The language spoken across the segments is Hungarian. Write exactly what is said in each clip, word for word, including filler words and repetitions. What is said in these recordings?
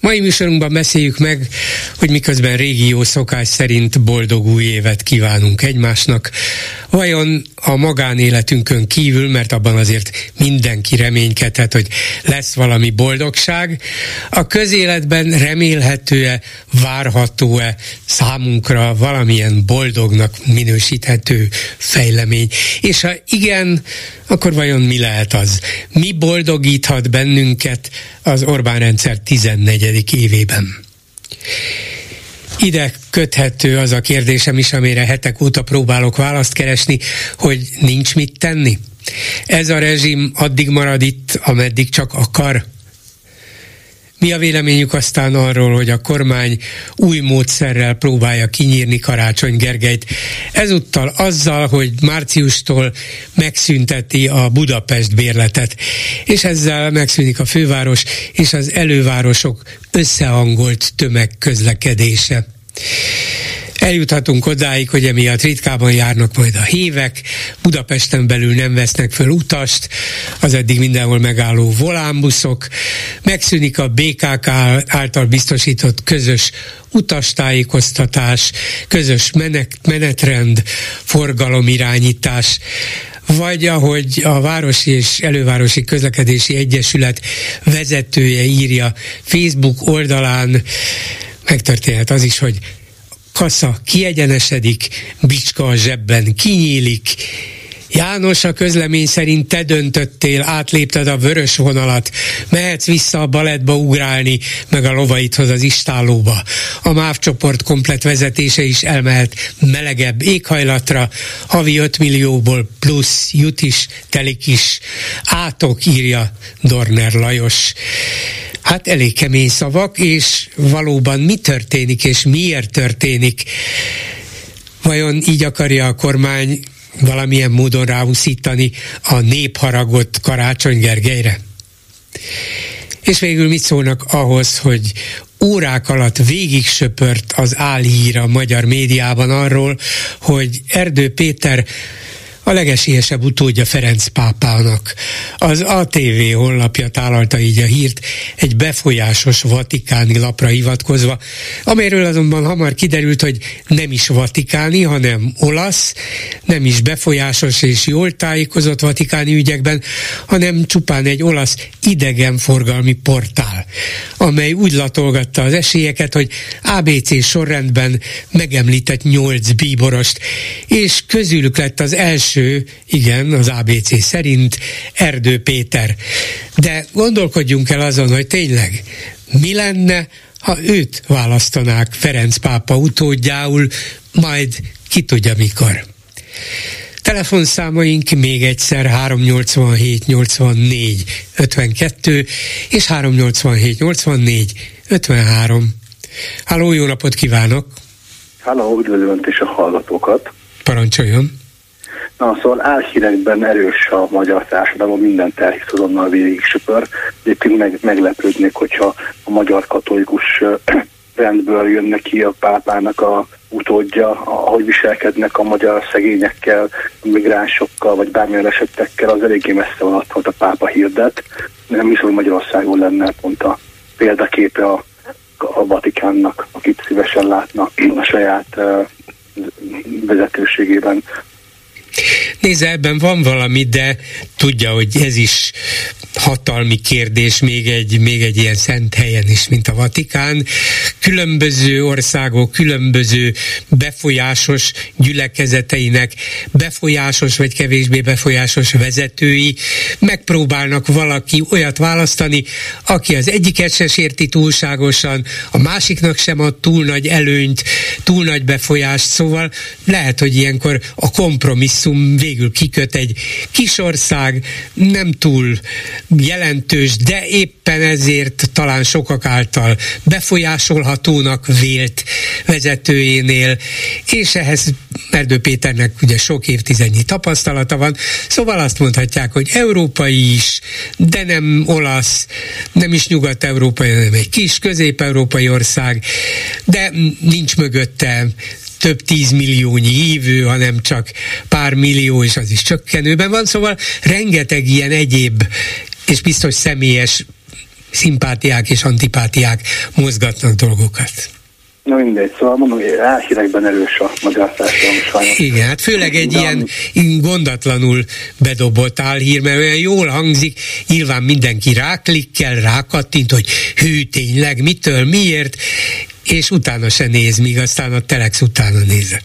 Mai műsorunkban beszéljük meg, hogy miközben régió szokás szerint boldog új évet kívánunk egymásnak, vajon a magánéletünkön kívül, mert abban azért mindenki reménykedhet, hogy lesz valami boldogság, a közéletben remélhető-e, várható-e számunkra valamilyen boldognak minősíthető fejlemény? És ha igen, akkor vajon mi lehet az? Mi boldogíthat bennünket az Orbán rendszer tizennegyedik évében? Ide köthető az a kérdésem is, amire hetek óta próbálok választ keresni, hogy nincs mit tenni. Ez a rezsim addig marad itt, ameddig csak akar. Mi a véleményük aztán arról, hogy a kormány új módszerrel próbálja kinyírni Karácsony Gergelyt? Ezúttal azzal, hogy márciustól megszünteti a Budapest bérletet, és ezzel megszűnik a főváros és az elővárosok összehangolt tömegközlekedése. Eljuthatunk odáig, hogy emiatt ritkában járnak majd a hívek, Budapesten belül nem vesznek föl utast, az eddig mindenhol megálló volánbuszok, megszűnik a bé ká ká által biztosított közös utastájékoztatás, közös menetrend, forgalomirányítás, vagy ahogy a Városi és Elővárosi Közlekedési Egyesület vezetője írja Facebook oldalán, megtörténhet az is, hogy kasza kiegyenesedik, bicska a zsebben kinyílik. János, a közlemény szerint te döntöttél, átlépted a vörös vonalat, mehetsz vissza a balettba ugrálni, meg a lovaidhoz az istállóba. A MÁV csoport komplett vezetése is elmehet melegebb éghajlatra, havi öt millióból plusz jut is, telik is. Átok, írja Dorner Lajos. Hát elég kemény szavak, és valóban mi történik, és miért történik? Vajon így akarja a kormány valamilyen módon ráúszítani a népharagot Karácsony Gergelyre? És végül mit szólnak ahhoz, hogy órák alatt végig söpört az álhír a magyar médiában arról, hogy Erdő Péter a legesélyesebb utódja Ferenc pápának. Az á té vé honlapja tálalta így a hírt, egy befolyásos vatikáni lapra hivatkozva, amelyről azonban hamar kiderült, hogy nem is vatikáni, hanem olasz, nem is befolyásos és jól tájékozott vatikáni ügyekben, hanem csupán egy olasz idegenforgalmi portál, amely úgy latolgatta az esélyeket, hogy á bé cé sorrendben megemlített nyolc bíborost, és közülük lett az első, igen, az á bé cé szerint Erdő Péter. De gondolkodjunk el azon, hogy tényleg mi lenne, ha őt választanák Ferenc pápa utódjául, majd ki tudja mikor. Telefonszámaink még egyszer háromnyolcvanhét, nyolcvannégy, ötvenkettő és háromnyolcvanhét, nyolcvannégy, ötvenhárom. Halló, jó napot kívánok! Halló, üdvözlöm és a hallgatókat! Parancsoljon! Na, szóval álhírekben erős a magyar társadalom, minden terhét azonnal végig söpör. Egyébként meg, meglepődnék, hogyha a magyar katolikus rendből jön neki a pápának a utódja, ahogy viselkednek a magyar szegényekkel, a migránsokkal, vagy bármilyen esetekkel, az eléggé messze van attól, a pápa hirdet. Nem hiszem, hogy Magyarországon lenne pont a példaképe a, a Vatikánnak, akit szívesen látna a saját uh, vezetőségében. Nézze, ebben van valami, de tudja, hogy ez is hatalmi kérdés, még egy, még egy ilyen szent helyen is, mint a Vatikán. Különböző országok, különböző befolyásos gyülekezeteinek, befolyásos vagy kevésbé befolyásos vezetői megpróbálnak valaki olyat választani, aki az egyiket se sérti túlságosan, a másiknak sem ad túl nagy előnyt, túl nagy befolyást, szóval lehet, hogy ilyenkor a kompromisszum végül kiköt egy kis ország, nem túl jelentős, de éppen ezért talán sokak által befolyásolható, tónak vélt vezetőjénél, és ehhez Erdő Péternek ugye sok évtizednyi tapasztalata van, szóval azt mondhatják, hogy európai is, de nem olasz, nem is nyugat-európai, hanem egy kis közép-európai ország, de nincs mögötte több tízmilliónyi hívő, hanem csak pár millió, és az is csökkenőben van, szóval rengeteg ilyen egyéb, és biztos személyes szimpátiák és antipátiák mozgatnak dolgokat. Na mindegy, szóval mondom, hogy álhírekben erős a magyar társadalom sajnos. Igen, hát főleg egy de ilyen ami... gondatlanul bedobott álhír, mert olyan jól hangzik, nyilván mindenki ráklikkel, rákattint, hogy hű, tényleg, mitől, miért, és utána se néz, míg aztán a telex utána nézett.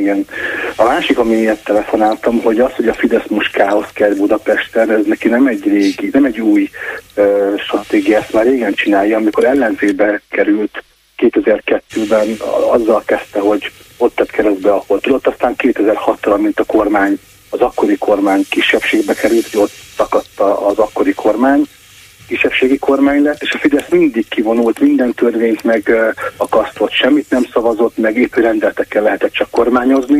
Igen. A másik, amiért telefonáltam, hogy az, hogy a Fidesz most káosz kelt Budapesten, ez neki nem egy régi, nem egy új uh, stratégia, ezt már régen csinálja, amikor ellenzékbe került kétezer-kettőben, azzal kezdte, hogy ott tett keresztbe, ahol tudott, aztán kétezer-hattal, mint a kormány, az akkori kormány kisebbségbe került, hogy ott szakadt az akkori kormány, kisebbségi kormány lett, és a Fidesz mindig kivonult, minden törvényt megakasztott, semmit nem szavazott, meg épp rendeltekkel lehetett csak kormányozni,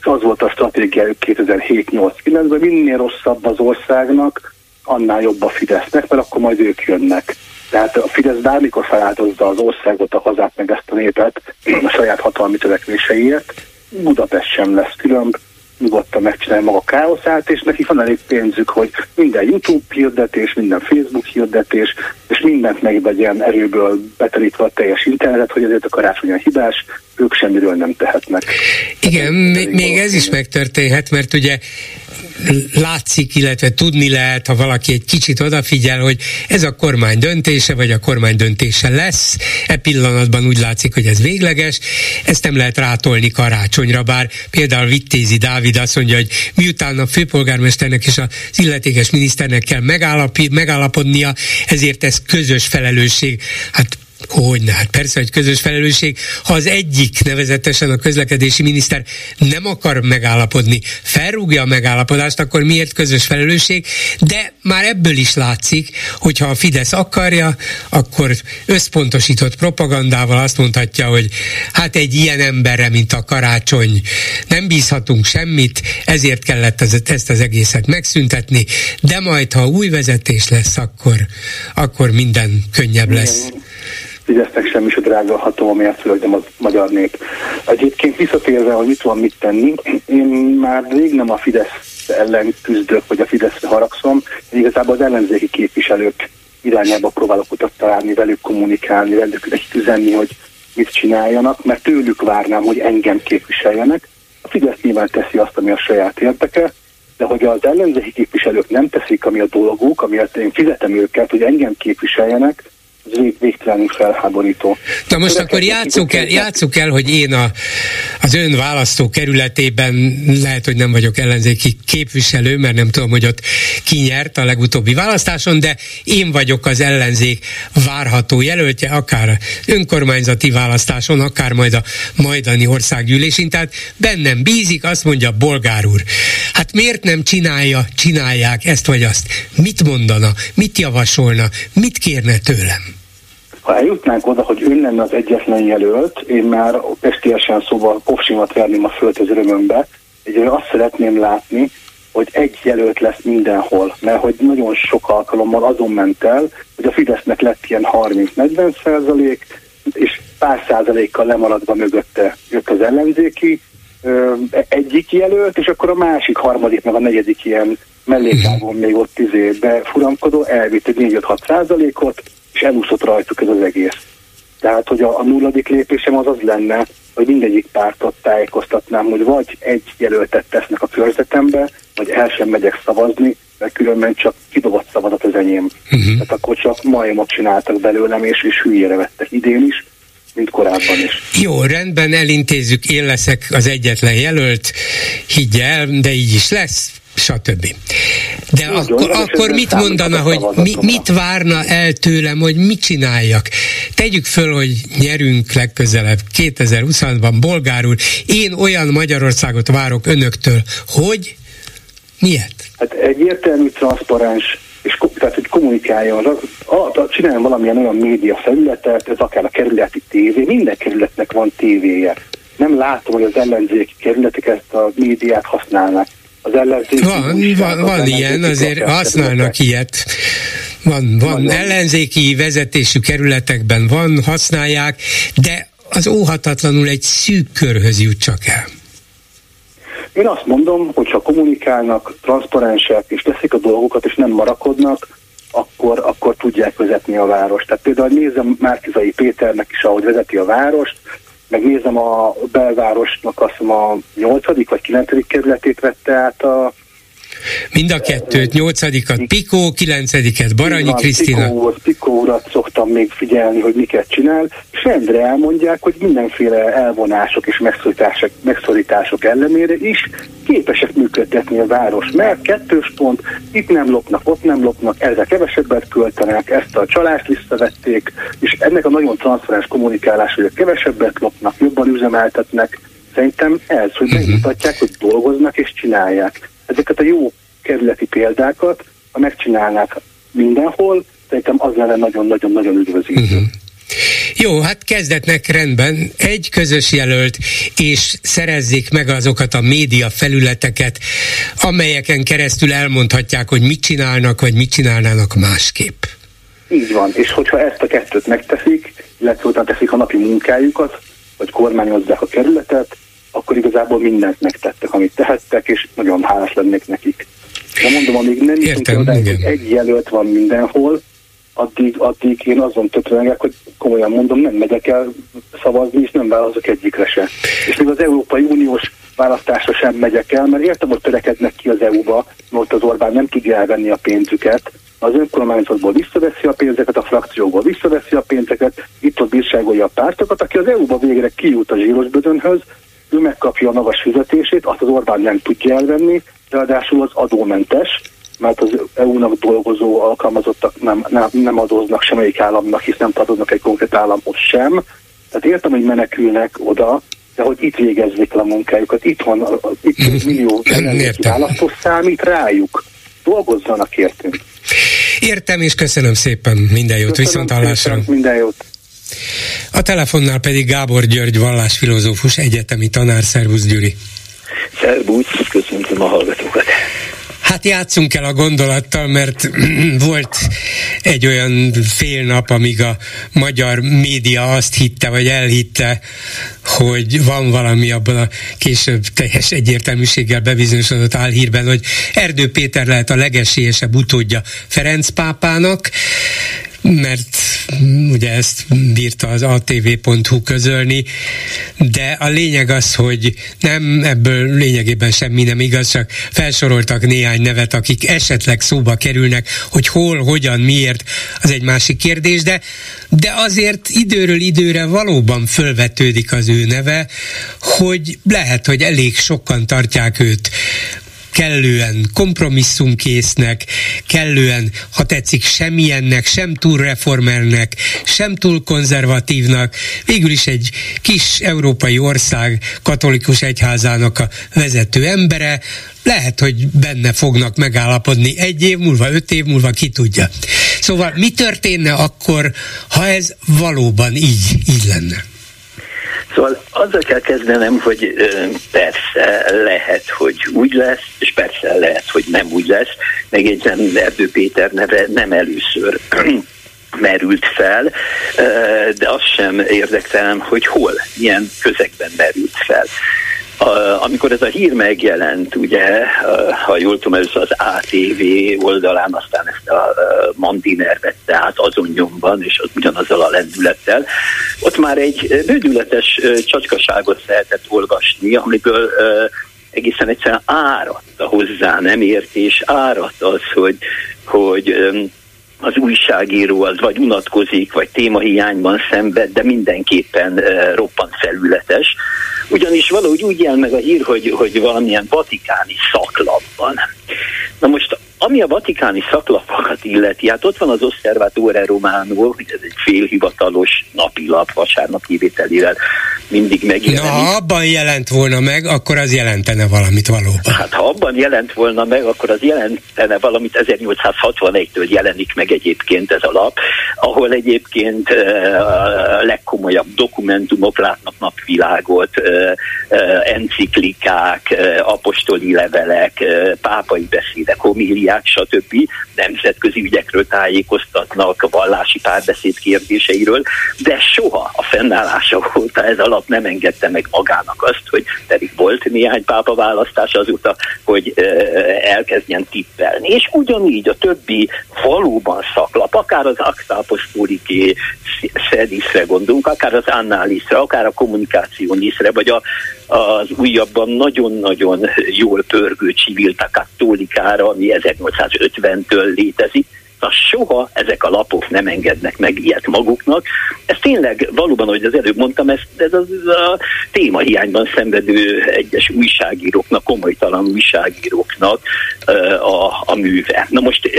és az volt a stratégiájuk kétezer-hét nyolc kilencben, minél rosszabb az országnak, annál jobb a Fidesznek, mert akkor majd ők jönnek. Tehát a Fidesz bármikor feláldozza az országot, a hazát, meg ezt a népet a saját hatalmi törekvéseiért, Budapest sem lesz különb, nyugodtan megcsinálja maga káoszát, és nekik van elég pénzük, hogy minden YouTube hirdetés, minden Facebook hirdetés, és mindent megvegyen erőből beterítve a teljes internet, hogy ezért a karácsony a hibás, ők semmiről nem tehetnek. Igen, még valószínű. Ez is megtörténhet, mert ugye látszik, illetve tudni lehet, ha valaki egy kicsit odafigyel, hogy ez a kormány döntése, vagy a kormány döntése lesz. E pillanatban úgy látszik, hogy ez végleges. Ezt nem lehet rátolni karácsonyra, bár például Vitézy Dávid azt mondja, hogy miután a főpolgármesternek és az illetékes miniszternek kell megállapodnia, ezért ez közös felelősség. Hát Hogyne, hát persze, hogy közös felelősség. Ha az egyik, nevezetesen a közlekedési miniszter nem akar megállapodni, felrúgja a megállapodást, akkor miért közös felelősség? De már ebből is látszik, hogyha a Fidesz akarja, akkor összpontosított propagandával azt mondhatja, hogy hát egy ilyen emberre, mint a Karácsony, nem bízhatunk semmit, ezért kellett ezt az egészet megszüntetni, de majd, ha új vezetés lesz, akkor, akkor minden könnyebb lesz. Fidesznek sem is a drága hatalom, amiért születtem a magyar nép. Egyébként visszatérve, hogy mit van mit tenni, én már rég nem a Fidesz ellen küzdök, vagy a Fideszre haragszom, én igazából az ellenzéki képviselők irányába próbálok utat találni, velük kommunikálni, velük üzenni, hogy mit csináljanak, mert tőlük várnám, hogy engem képviseljenek. A Fidesz nyilván teszi azt, ami a saját érdeke, de hogy az ellenzéki képviselők nem teszik, ami a dolguk, amiért én fizetem őket, hogy engem képviseljenek, Vég, végtelenül felháborító. Na most Törekek akkor játsszuk el, játsszuk el, hogy én a, az ön választókerületében lehet, hogy nem vagyok ellenzéki képviselő, mert nem tudom, hogy ott ki nyert a legutóbbi választáson, de én vagyok az ellenzék várható jelöltje, akár önkormányzati választáson, akár majd a majdani országgyűlésén, tehát bennem bízik, azt mondja Bolgár úr. Hát miért nem csinálja, csinálják ezt vagy azt? Mit mondana? Mit javasolna? Mit kérne tőlem? Ha eljutnánk oda, hogy ön lenne az egyetlen jelölt, én már pestiesen szóval kopsimat verném a földhöz römömbe, egyébként azt szeretném látni, hogy egy jelölt lesz mindenhol, mert hogy nagyon sok alkalommal azon ment el, hogy a Fidesznek lett ilyen harminc-negyven százalék, és pár százalékkal lemaradva mögötte jött az ellenzéki ö, egyik jelölt, és akkor a másik, harmadik, meg a negyedik ilyen mellékágon még ott izébe furamkodó elvitt egy négy-öt-hat százalékot, és elúszott rajtuk ez az egész. Tehát, hogy a, a nulladik lépésem az az lenne, hogy mindegyik pártot tájékoztatnám, hogy vagy egy jelöltet tesznek a körzetembe, vagy el sem megyek szavazni, mert különben csak kidobott szavazat az enyém. Uh-huh. Tehát akkor csak majomot csináltak belőlem, és, és hülyére vettek idén is, mint korábban is. Jó, rendben, elintézzük, én leszek az egyetlen jelölt, higgye el, de így is lesz, stb. De Úgy akkor, jól, akkor mit mondana, hogy mi, mit várna el tőlem, hogy mit csináljak? Tegyük föl, hogy nyerünk legközelebb kétezer-huszonban, Bolgár úr, én olyan Magyarországot várok önöktől, hogy miért? Hát egyértelmű, transzparens és tehát, hogy kommunikálja, az, az, csináljon valamilyen olyan média felületet, ez akár a kerületi tévé, minden kerületnek van tévéje. Nem látom, hogy az ellenzéki kerületek ezt a médiát használnak. Az ellenzéki van, újság, van, az van ellenzéki ilyen, azért használnak ilyet. Van, van, van ellenzéki vezetésű kerületekben van, használják, de az óhatatlanul egy szűk körhöz jut csak el. Én azt mondom, hogy ha kommunikálnak, transzparensek, és teszik a dolgokat, és nem marakodnak, akkor, akkor tudják vezetni a várost. Tehát például nézem Márki-Zay Péternek is, ahogy vezeti a várost, megnézem a belvárosnak, azt hiszem a nyolcadik vagy kilencedik kerületét vette át a... Mind a kettőt, nyolcadikat PIKÓ, kilencediket Baranyi Krisztina. PIKÓ urat szoktam még figyelni, hogy miket csinál, és rendre elmondják, hogy mindenféle elvonások és megszorítások, megszorítások ellenére is képesek működtetni a város, mert kettős pont, itt nem lopnak, ott nem lopnak, ezzel kevesebbet költenek, ezt a csalást visszavették, és ennek a nagyon transzparens kommunikálás, hogy kevesebbet lopnak, jobban üzemeltetnek, szerintem ez, hogy megmutatják, hogy dolgoznak és csinálják. Ezeket a jó kerületi példákat, ha megcsinálnák mindenhol, szerintem az lenne nagyon-nagyon-nagyon üdvözítő. Uh-huh. Jó, hát kezdetnek rendben egy közös jelölt, és szerezzék meg azokat a média felületeket, amelyeken keresztül elmondhatják, hogy mit csinálnak, vagy mit csinálnának másképp. Így van, és hogyha ezt a kettőt megteszik, illetve utána teszik a napi munkájukat, vagy kormányozzák a kerületet, akkor igazából mindent megtettek, amit tehettek, és nagyon hálás lennék nekik. De mondom, amíg nem jutunk, egy jelölt van mindenhol, addig, addig én azon töprengek, hogy komolyan mondom, nem megyek el szavazni, és nem válaszok egyikre se. És még az Európai Uniós választásra sem megyek el, mert értem, hogy törekednek ki az é u-ba, mert az Orbán nem tudja elvenni a pénzüket, az önkormányzatból visszaveszi a pénzeket, a frakcióból visszaveszi a pénzeket, itt-ott bírságolja a pártokat, aki az é u-ba végre kijut a zsíros bödönhöz, ő megkapja a magas fizetését, azt az Orbán nem tudja elvenni, ráadásul az adómentes, mert az é u-nak dolgozó alkalmazottak nem, nem, nem adóznak semmelyik államnak, hisz nem tartoznak egy konkrét államhoz sem. Tehát értem, hogy menekülnek oda, de hogy itt végezzék le a munkájukat, itt van, itt millió választó számít rájuk. Dolgozzanak, értünk. Értem, és köszönöm szépen, minden jót, viszonthallásra. Minden jót. A telefonnál pedig Gábor György vallásfilozófus, egyetemi tanár. Szervusz, Gyuri! Szervusz, köszöntöm a hallgatókat! Hát játszunk el a gondolattal, mert volt egy olyan fél nap, amíg a magyar média azt hitte, vagy elhitte, hogy van valami abban a később teljes egyértelműséggel bebizonyosodott álhírben, hogy Erdő Péter lehet a legesélyesebb utódja Ferenc pápának, mert ugye ezt bírta az a t v pont hu közölni, de a lényeg az, hogy nem, ebből lényegében semmi nem igaz, csak felsoroltak néhány nevet, akik esetleg szóba kerülnek, hogy hol, hogyan, miért, az egy másik kérdés, de, de azért időről időre valóban fölvetődik az ő neve, hogy lehet, hogy elég sokan tartják őt kellően kompromisszumkésznek, kellően, ha tetszik, semmilyennek, sem túl reformernek, sem túl konzervatívnak, végül is egy kis európai ország katolikus egyházának a vezető embere, lehet, hogy benne fognak megállapodni egy év múlva, öt év múlva, ki tudja. Szóval mi történne akkor, ha ez valóban így, így lenne? Szóval azzal kell kezdenem, hogy persze lehet, hogy úgy lesz, és persze lehet, hogy nem úgy lesz. Megjegyzem, Erdő Péter neve nem először merült fel, de az sem érdektelen, hogy hol, milyen közegben merült fel. A, amikor ez a hír megjelent, ugye, a, ha jól tudom, először az á té vé oldalán, aztán ezt a, a Mandiner vette át azon nyomban, és az ugyanazzal a lendülettel, ott már egy bődületes csacskaságot lehetett olvasni, amiből a, egészen egyszerűen áradta hozzá, nem értés, áradt az, hogy, hogy az újságíró az vagy unatkozik, vagy témahiányban szenved, de mindenképpen e, roppant felületes. Ugyanis valahogy úgy jel meg a hír, hogy, hogy valamilyen vatikáni szaklapban. Na most Ami a vatikáni szaklapokat illeti, hát ott van az Osservatore Romano, hogy ez egy félhivatalos napilap, vasárnap kivételével mindig megjelenik. Na, ha abban jelent volna meg, akkor az jelentene valamit valóban. Hát ha abban jelent volna meg, akkor az jelentene valamit. ezernyolcszázhatvanegytől jelenik meg egyébként ez a lap, ahol egyébként a legkomolyabb dokumentumok látnak napvilágot, enciklikák, apostoli levelek, pápai beszédek, homíliák, stb. Nemzetközi ügyekről tájékoztatnak, a vallási párbeszéd kérdéseiről, de soha a fennállása óta ez a lap nem engedte meg magának azt, hogy pedig volt néhány pápa választás azóta, hogy elkezdjen tippelni. És ugyanígy a többi valóban szaklap, akár az Acta Apostolicae Sedisre gondolunk, akár az Annalisra, akár a Communicationisre, vagy a, az újabban nagyon-nagyon jól pörgő Civiltà Cattolicaára, ami ezernyolcszázötventől létezik. Na soha ezek a lapok nem engednek meg ilyet maguknak. Ez tényleg valóban, ahogy az előbb mondtam, ez, ez az a témahiányban szenvedő egyes újságíróknak, komolytalan újságíróknak a, a műve. Na most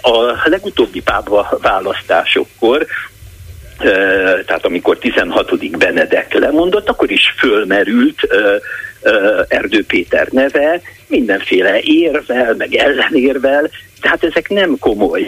a legutóbbi pápa választásokkor, tehát amikor tizenhatodik Benedek lemondott, akkor is fölmerült Erdő Péter neve, mindenféle érvel, meg ellenérvel, de hát ezek nem komoly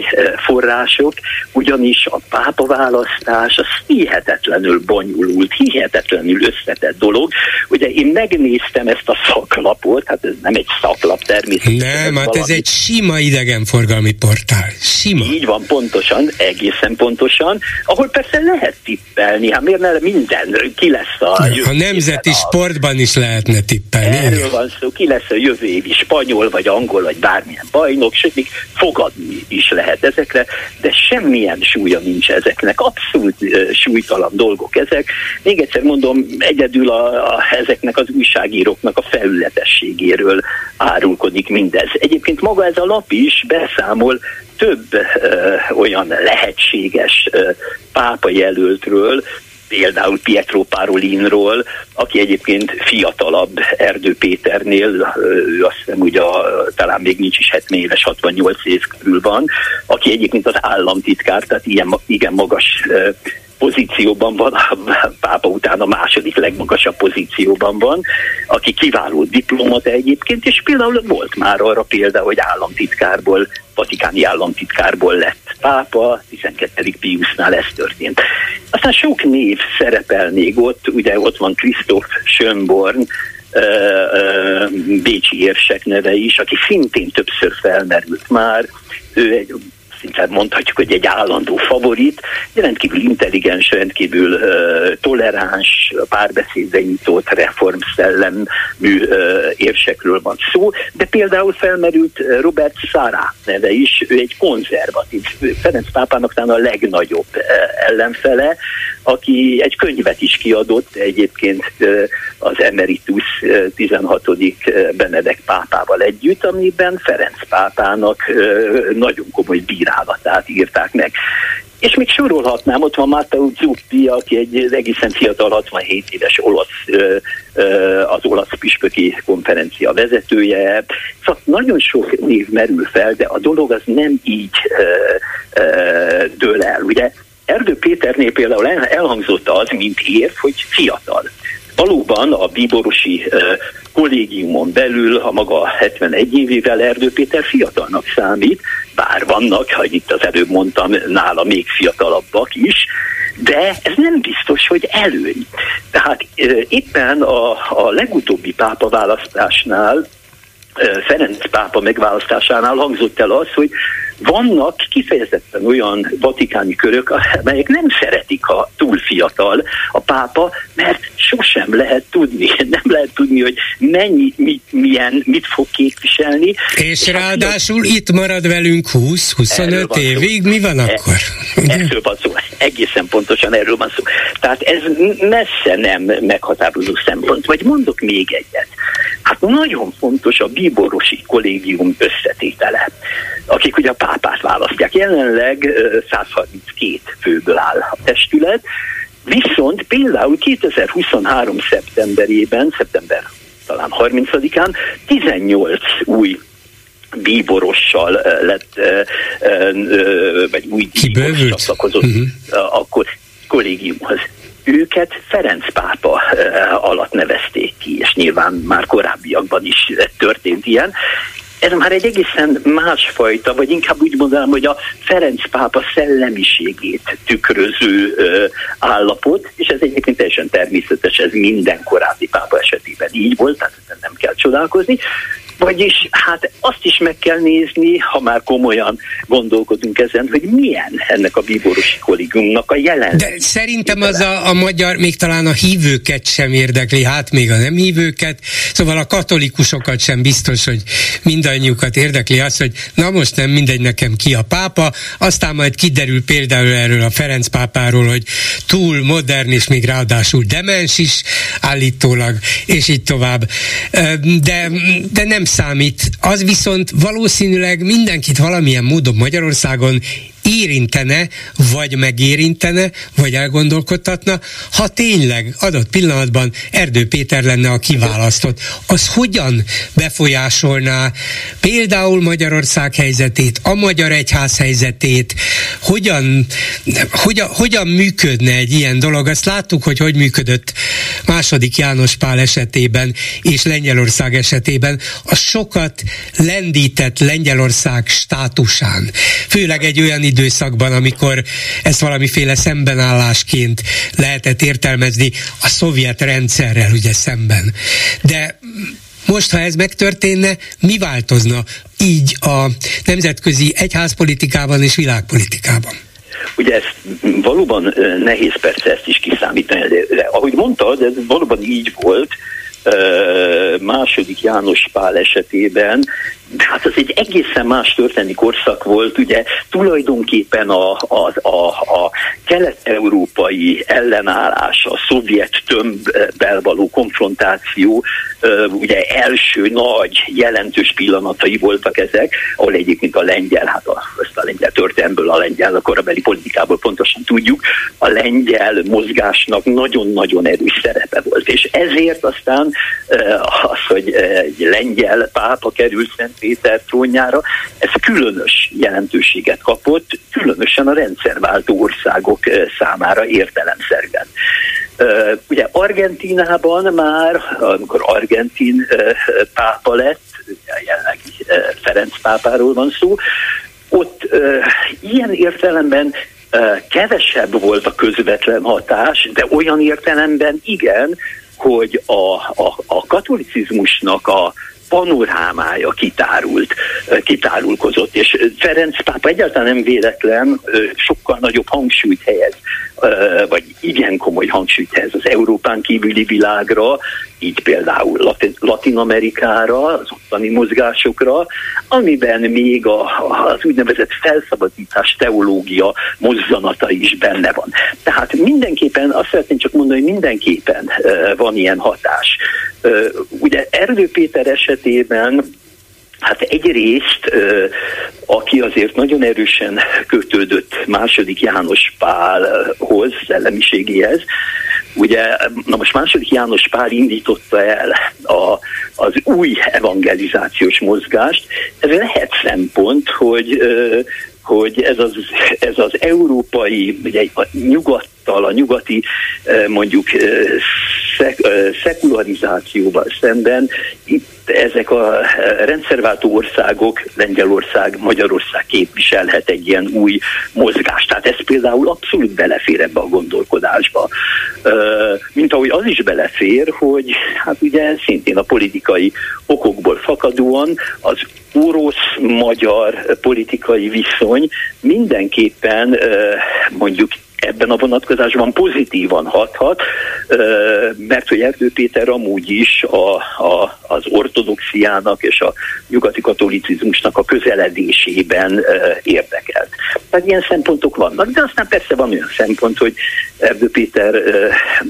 források, ugyanis a pápaválasztás az hihetetlenül bonyolult, hihetetlenül összetett dolog. Ugye én megnéztem ezt a szaklapot, hát ez nem egy szaklap természetesen. Nem, hát valami. Ez egy sima idegenforgalmi portál. Sima. Így van, pontosan, egészen pontosan, ahol persze lehet tippelni, hát miért ne minden, ki lesz a... Ja, a nemzeti a... sportban is lehetne tippelni. Erről van szó, ki lesz a jövő évi spanyol, vagy angol, vagy bármilyen bajnok, sőt, még fogadni is lehet ezekre, de semmilyen súlya nincs ezeknek. Abszolút e, súlytalan dolgok ezek. Még egyszer mondom, egyedül a, a, ezeknek az újságíróknak a felületességéről árulkodik mindez. Egyébként maga ez a lap is beszámol több e, olyan lehetséges e, pápa jelöltről, például Pietro Parolinról, aki egyébként fiatalabb Erdő Péternél, ő azt hiszem, ugye talán még nincs is hetven éves, hatvannyolc év körül van, aki egyébként az államtitkár, tehát ilyen, igen magas pozícióban van, a pápa után a második legmagasabb pozícióban van, aki kiváló diplomata egyébként, és például volt már arra példa, hogy államtitkárból, vatikáni államtitkárból lett pápa, tizenkettedik Piusnál ez történt. Aztán sok név szerepel még ott, ugye ott van Christoph Schönborn, bécsi érsek neve is, aki szintén többször felmerült már, ő egy inkább mondhatjuk, hogy egy állandó favorit, rendkívül intelligens, rendkívül uh, toleráns, párbeszédre nyitott reformszellemű uh, érsekről van szó, de például felmerült Robert Sarah neve is, ő egy konzervatív, Ferenc pápának talán a legnagyobb uh, ellenfele, aki egy könyvet is kiadott, egyébként uh, az emeritus uh, tizenhatodik Benedek pápával együtt, amiben Ferenc pápának uh, nagyon komoly bírálatát írták meg. És még sorolhatnám, ott van Matteo Zuppi, aki egy egészen fiatal hatvanhét éves olasz, az olasz püspöki konferencia vezetője. Szóval nagyon sok név merül fel, de a dolog az nem így dől el. Ugye Erdő Péternél például elhangzott az, mint érv, hogy fiatal. Valóban a bíborosi uh, kollégiumon belül, a maga hetvenegy évével Erdő Péter fiatalnak számít, bár vannak, hogy itt az előbb mondtam, nála még fiatalabbak is, de ez nem biztos, hogy előny. Tehát uh, éppen a, a legutóbbi pápaválasztásnál, uh, Ferenc pápa megválasztásánál hangzott el az, hogy vannak kifejezetten olyan vatikáni körök, amelyek nem szeretik, ha túl fiatal a pápa, mert sosem lehet tudni, nem lehet tudni, hogy mennyi, mit, milyen, mit fog képviselni. És ráadásul hát, itt marad velünk húsz-huszonöt évig, mi van akkor? Erről van szó, egészen pontosan erről van szó. Tehát ez messze nem meghatározó szempont. Vagy mondok még egyet. Hát nagyon fontos a bíborosi kollégium összetétele, akik ugye a pápát választják. Jelenleg százharminckettő főből áll a testület, viszont például kétezer-huszonhárom szeptemberében, szeptember talán harmincadikán tizennyolc új bíborossal lett, vagy új bíborossal szakkozott a kollégiumhoz. Őket Ferenc pápa alatt nevezték ki, és nyilván már korábbiakban is történt ilyen. Ez már egy egészen másfajta, vagy inkább úgy mondanám, hogy a Ferenc pápa szellemiségét tükröző ö, állapot, és ez egyébként teljesen természetes, ez minden korábbi pápa esetében így volt, tehát ezen nem kell csodálkozni. Vagyis hát azt is meg kell nézni, ha már komolyan gondolkodunk ezen, hogy milyen ennek a bíborosi kollégiumnak a jelen. De szerintem az a, a magyar, még talán a hívőket sem érdekli, hát még a nem hívőket, szóval a katolikusokat sem biztos, hogy mindannyiukat érdekli az, hogy na most nem mindegy nekem ki a pápa, aztán majd kiderül például erről a Ferenc pápáról, hogy túl modern és még ráadásul demens is állítólag, és így tovább. De, de nem számít. Az viszont valószínűleg mindenkit valamilyen módon Magyarországon érintene, vagy megérintene, vagy elgondolkodtatna, ha tényleg adott pillanatban Erdő Péter lenne a kiválasztott. Az hogyan befolyásolná például Magyarország helyzetét, a magyar egyház helyzetét, hogyan, hogyan, hogyan működne egy ilyen dolog? Azt láttuk, hogy hogy működött második János Pál esetében és Lengyelország esetében. A sokat lendített Lengyelország státusán. Főleg egy olyan időszakban, amikor ezt valamiféle szembenállásként lehetett értelmezni a szovjet rendszerrel, ugye szemben. De most, ha ez megtörténne, mi változna így a nemzetközi egyházpolitikában és világpolitikában? Ugye ez valóban nehéz persze ezt is kiszámítani. De ahogy mondtad, ez valóban így volt második János Pál esetében, de hát az egy egészen más történelmi korszak volt, ugye tulajdonképpen a, a, a, a kelet-európai ellenállás, a szovjet tömbbel való konfrontáció, ugye első nagy jelentős pillanatai voltak ezek, ahol egyébként a lengyel, hát a, ezt a lengyel történelmből, a lengyel a korabeli politikából pontosan tudjuk, a lengyel mozgásnak nagyon-nagyon erős szerepe volt, és ezért aztán az, hogy egy lengyel pápa került Szent Péter trónjára, ez különös jelentőséget kapott, különösen a rendszerváltó országok számára értelemszerűen. Ugye Argentínában már, amikor argentin pápa lett, jelenleg Ferenc pápáról van szó, ott ilyen értelemben kevesebb volt a közvetlen hatás, de olyan értelemben igen, hogy a, a, a katolicizmusnak a panorámája kitárult, kitárulkozott, és Ferenc pápa egyáltalán nem véletlen, sokkal nagyobb hangsúlyt helyez, vagy igen komoly hangsúlyt helyez az Európán kívüli világra, így például Latin Amerikára, az ottani mozgásokra, amiben még a, az úgynevezett felszabadítás teológia mozzanata is benne van. Tehát mindenképpen, azt szeretném csak mondani, hogy mindenképpen van ilyen hatás. Ugye Erdő Péter esetében, hát egyrészt, aki azért nagyon erősen kötődött második János Pálhoz, szellemiségéhez, ugye, na most második János Pál indította el a, az új evangelizációs mozgást, ez lehet szempont, hogy, hogy ez, az, ez az európai, ugye a nyugattal, a nyugati mondjuk szek, szekularizációval szemben, itt ezek a rendszerváltó országok, Lengyelország, Magyarország képviselhet egy ilyen új mozgást. Tehát ez például abszolút belefér ebbe a gondolkodásba. Mint ahogy az is belefér, hogy hát ugye szintén a politikai okokból fakadóan az orosz-magyar politikai viszony mindenképpen mondjuk ebben a vonatkozásban pozitívan hathat, mert hogy Erdő Péter amúgy is a, a, az ortodoxiának és a nyugati katolicizmusnak a közeledésében érdekelt. Tehát ilyen szempontok vannak, de aztán persze van olyan szempont, hogy Erdő Péter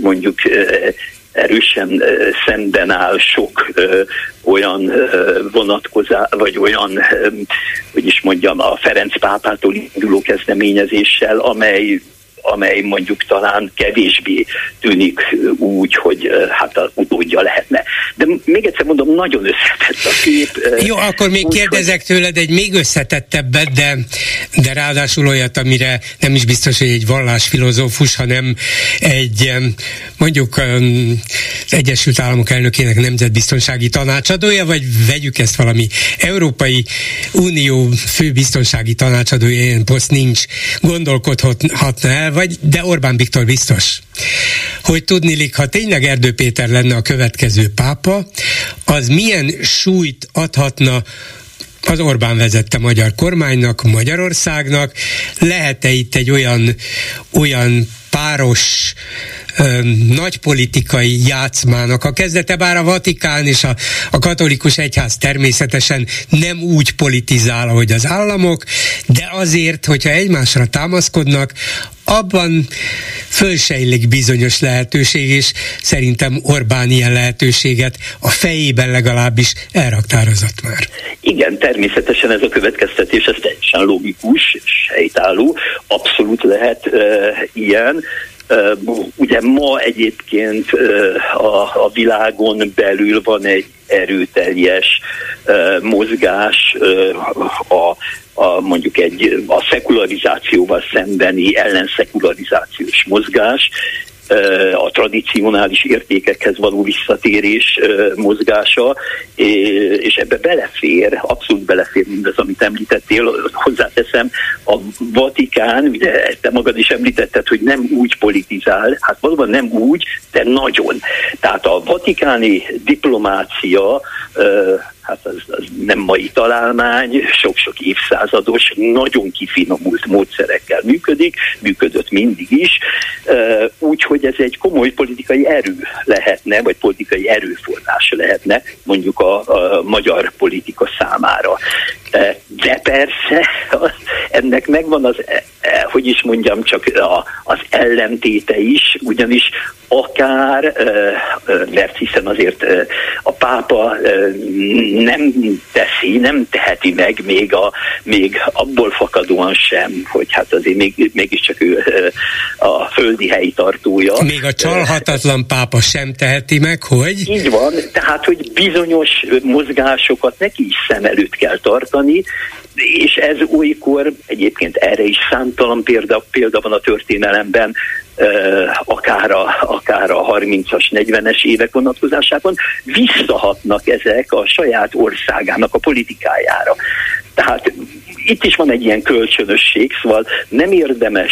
mondjuk erősen szemben áll sok olyan vonatkozás, vagy olyan, hogy is mondjam, a Ferenc pápától induló kezdeményezéssel, amely amely mondjuk talán kevésbé tűnik úgy, hogy hát az utódja lehetne. De még egyszer mondom, nagyon összetett a kép. Jó, akkor még úgy, kérdezek tőled egy még összetettebbet, de, de ráadásul olyat, amire nem is biztos, hogy egy vallásfilozófus, hanem egy mondjuk az Egyesült Államok elnökének nemzetbiztonsági tanácsadója, vagy vegyük ezt valami Európai Unió főbiztonsági tanácsadója, ilyen poszt nincs, gondolkodhatna el, vagy, de Orbán Viktor biztos. Hogy tudnilik, ha tényleg Erdő Péter lenne a következő pápa, az milyen súlyt adhatna az Orbán vezette magyar kormánynak, Magyarországnak, lehet-e itt egy olyan, olyan páros nagypolitikai játszmának a kezdete, bár a Vatikán és a, a katolikus egyház természetesen nem úgy politizál, ahogy az államok, de azért, hogyha egymásra támaszkodnak, abban fölsejlik bizonyos lehetőség, és szerintem Orbán ilyen lehetőséget a fejében legalábbis elraktározott már. Igen, természetesen ez a következtetés, ez teljesen logikus, sejtálló, abszolút lehet uh, ilyen. Uh, ugye ma egyébként uh, a, a világon belül van egy erőteljes uh, mozgás uh, a A, mondjuk egy a szekularizációval szembeni ellenszekularizációs mozgás, a tradicionális értékekhez való visszatérés mozgása, és ebbe belefér, abszolút belefér mindaz, amit említettél. Hozzáteszem, a Vatikán, ugye te magad is említetted, hogy nem úgy politizál, hát valóban nem úgy, de nagyon. Tehát a vatikáni diplomácia, hát az, az nem mai találmány, sok-sok évszázados, nagyon kifinomult módszerekkel működik, működött mindig is, úgyhogy ez egy komoly politikai erő lehetne, vagy politikai erőforrás lehetne mondjuk a, a magyar politika számára. De persze az, ennek megvan az, hogy is mondjam, csak a, az ellentéte is, ugyanis akár, mert hiszen azért a pápa nem teszi, nem teheti meg még, a, még abból fakadóan sem, hogy hát azért még, mégiscsak ő a földi helyi tartója. Még a csalhatatlan pápa sem teheti meg, hogy? Így van, tehát hogy bizonyos mozgásokat neki is szem előtt kell tartani, és ez olykor egyébként erre is számtalan példa, példa van a történelemben, akár a, akár a harmincas, negyvenes évek vonatkozásában visszahatnak ezek a saját országának a politikájára. Tehát itt is van egy ilyen kölcsönösség, szóval nem érdemes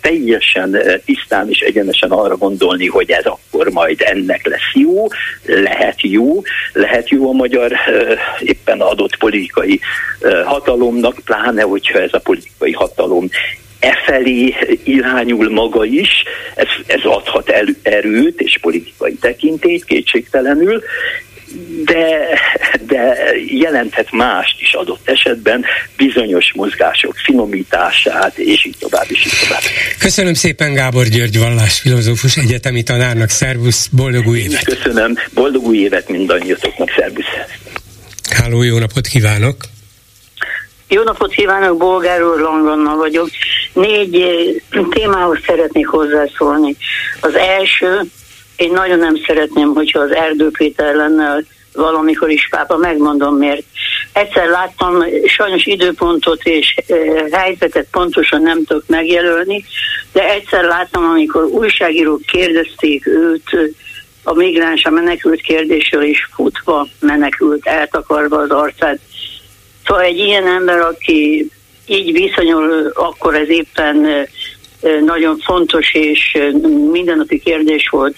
teljesen tisztán és egyenesen arra gondolni, hogy ez akkor majd ennek lesz jó, lehet jó, lehet jó a magyar éppen adott politikai hatalomnak, pláne hogyha ez a politikai hatalom e felé irányul maga is, ez, ez adhat elő, erőt és politikai tekintélyt kétségtelenül, de, de jelenthet mást is adott esetben, bizonyos mozgások finomítását, és így tovább, és így tovább. Köszönöm szépen Gábor György vallásfilozófus egyetemi tanárnak, szervusz, boldog új évet! Köszönöm, boldog új évet mindannyiatoknak, szervusz! Háló, jó napot kívánok! Jó napot kívánok, Bolgár úr, Londonban vagyok. Négy témához szeretnék hozzászólni. Az első, én nagyon nem szeretném, hogyha az Erdő Péter lenne valamikor is pápa, megmondom miért. Egyszer láttam, sajnos időpontot és helyzetet pontosan nem tudok megjelölni, de egyszer láttam, amikor újságírók kérdezték őt a migráns, a menekült kérdésről, és futva menekült, eltakarva az arcát. Szóval egy ilyen ember, aki így viszonyul, akkor ez éppen nagyon fontos és mindennapi kérdés volt.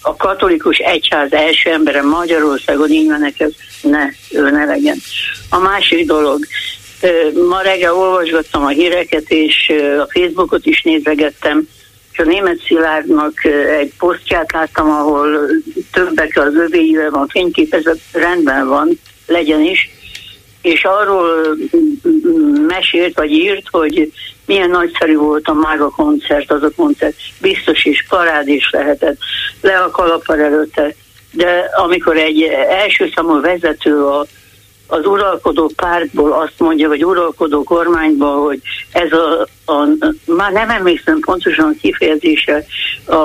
A katolikus egyház első embere Magyarországon, innen ez ne, ő ne legyen. A másik dolog, ma reggel olvasgattam a híreket, és a Facebookot is nézegettem, és a Németh Szilárdnak egy posztját láttam, ahol többek az övéivel van fényképezve, rendben van, legyen is, és arról mesélt, vagy írt, hogy milyen nagyszerű volt a Mága koncert, az a koncert biztos is parád is lehetett, le a kalappal előtte, de amikor egy első számú vezető a az uralkodó pártból azt mondja, vagy uralkodó kormányban, hogy ez a, a már nem emlékszem pontosan a kifejezése, a,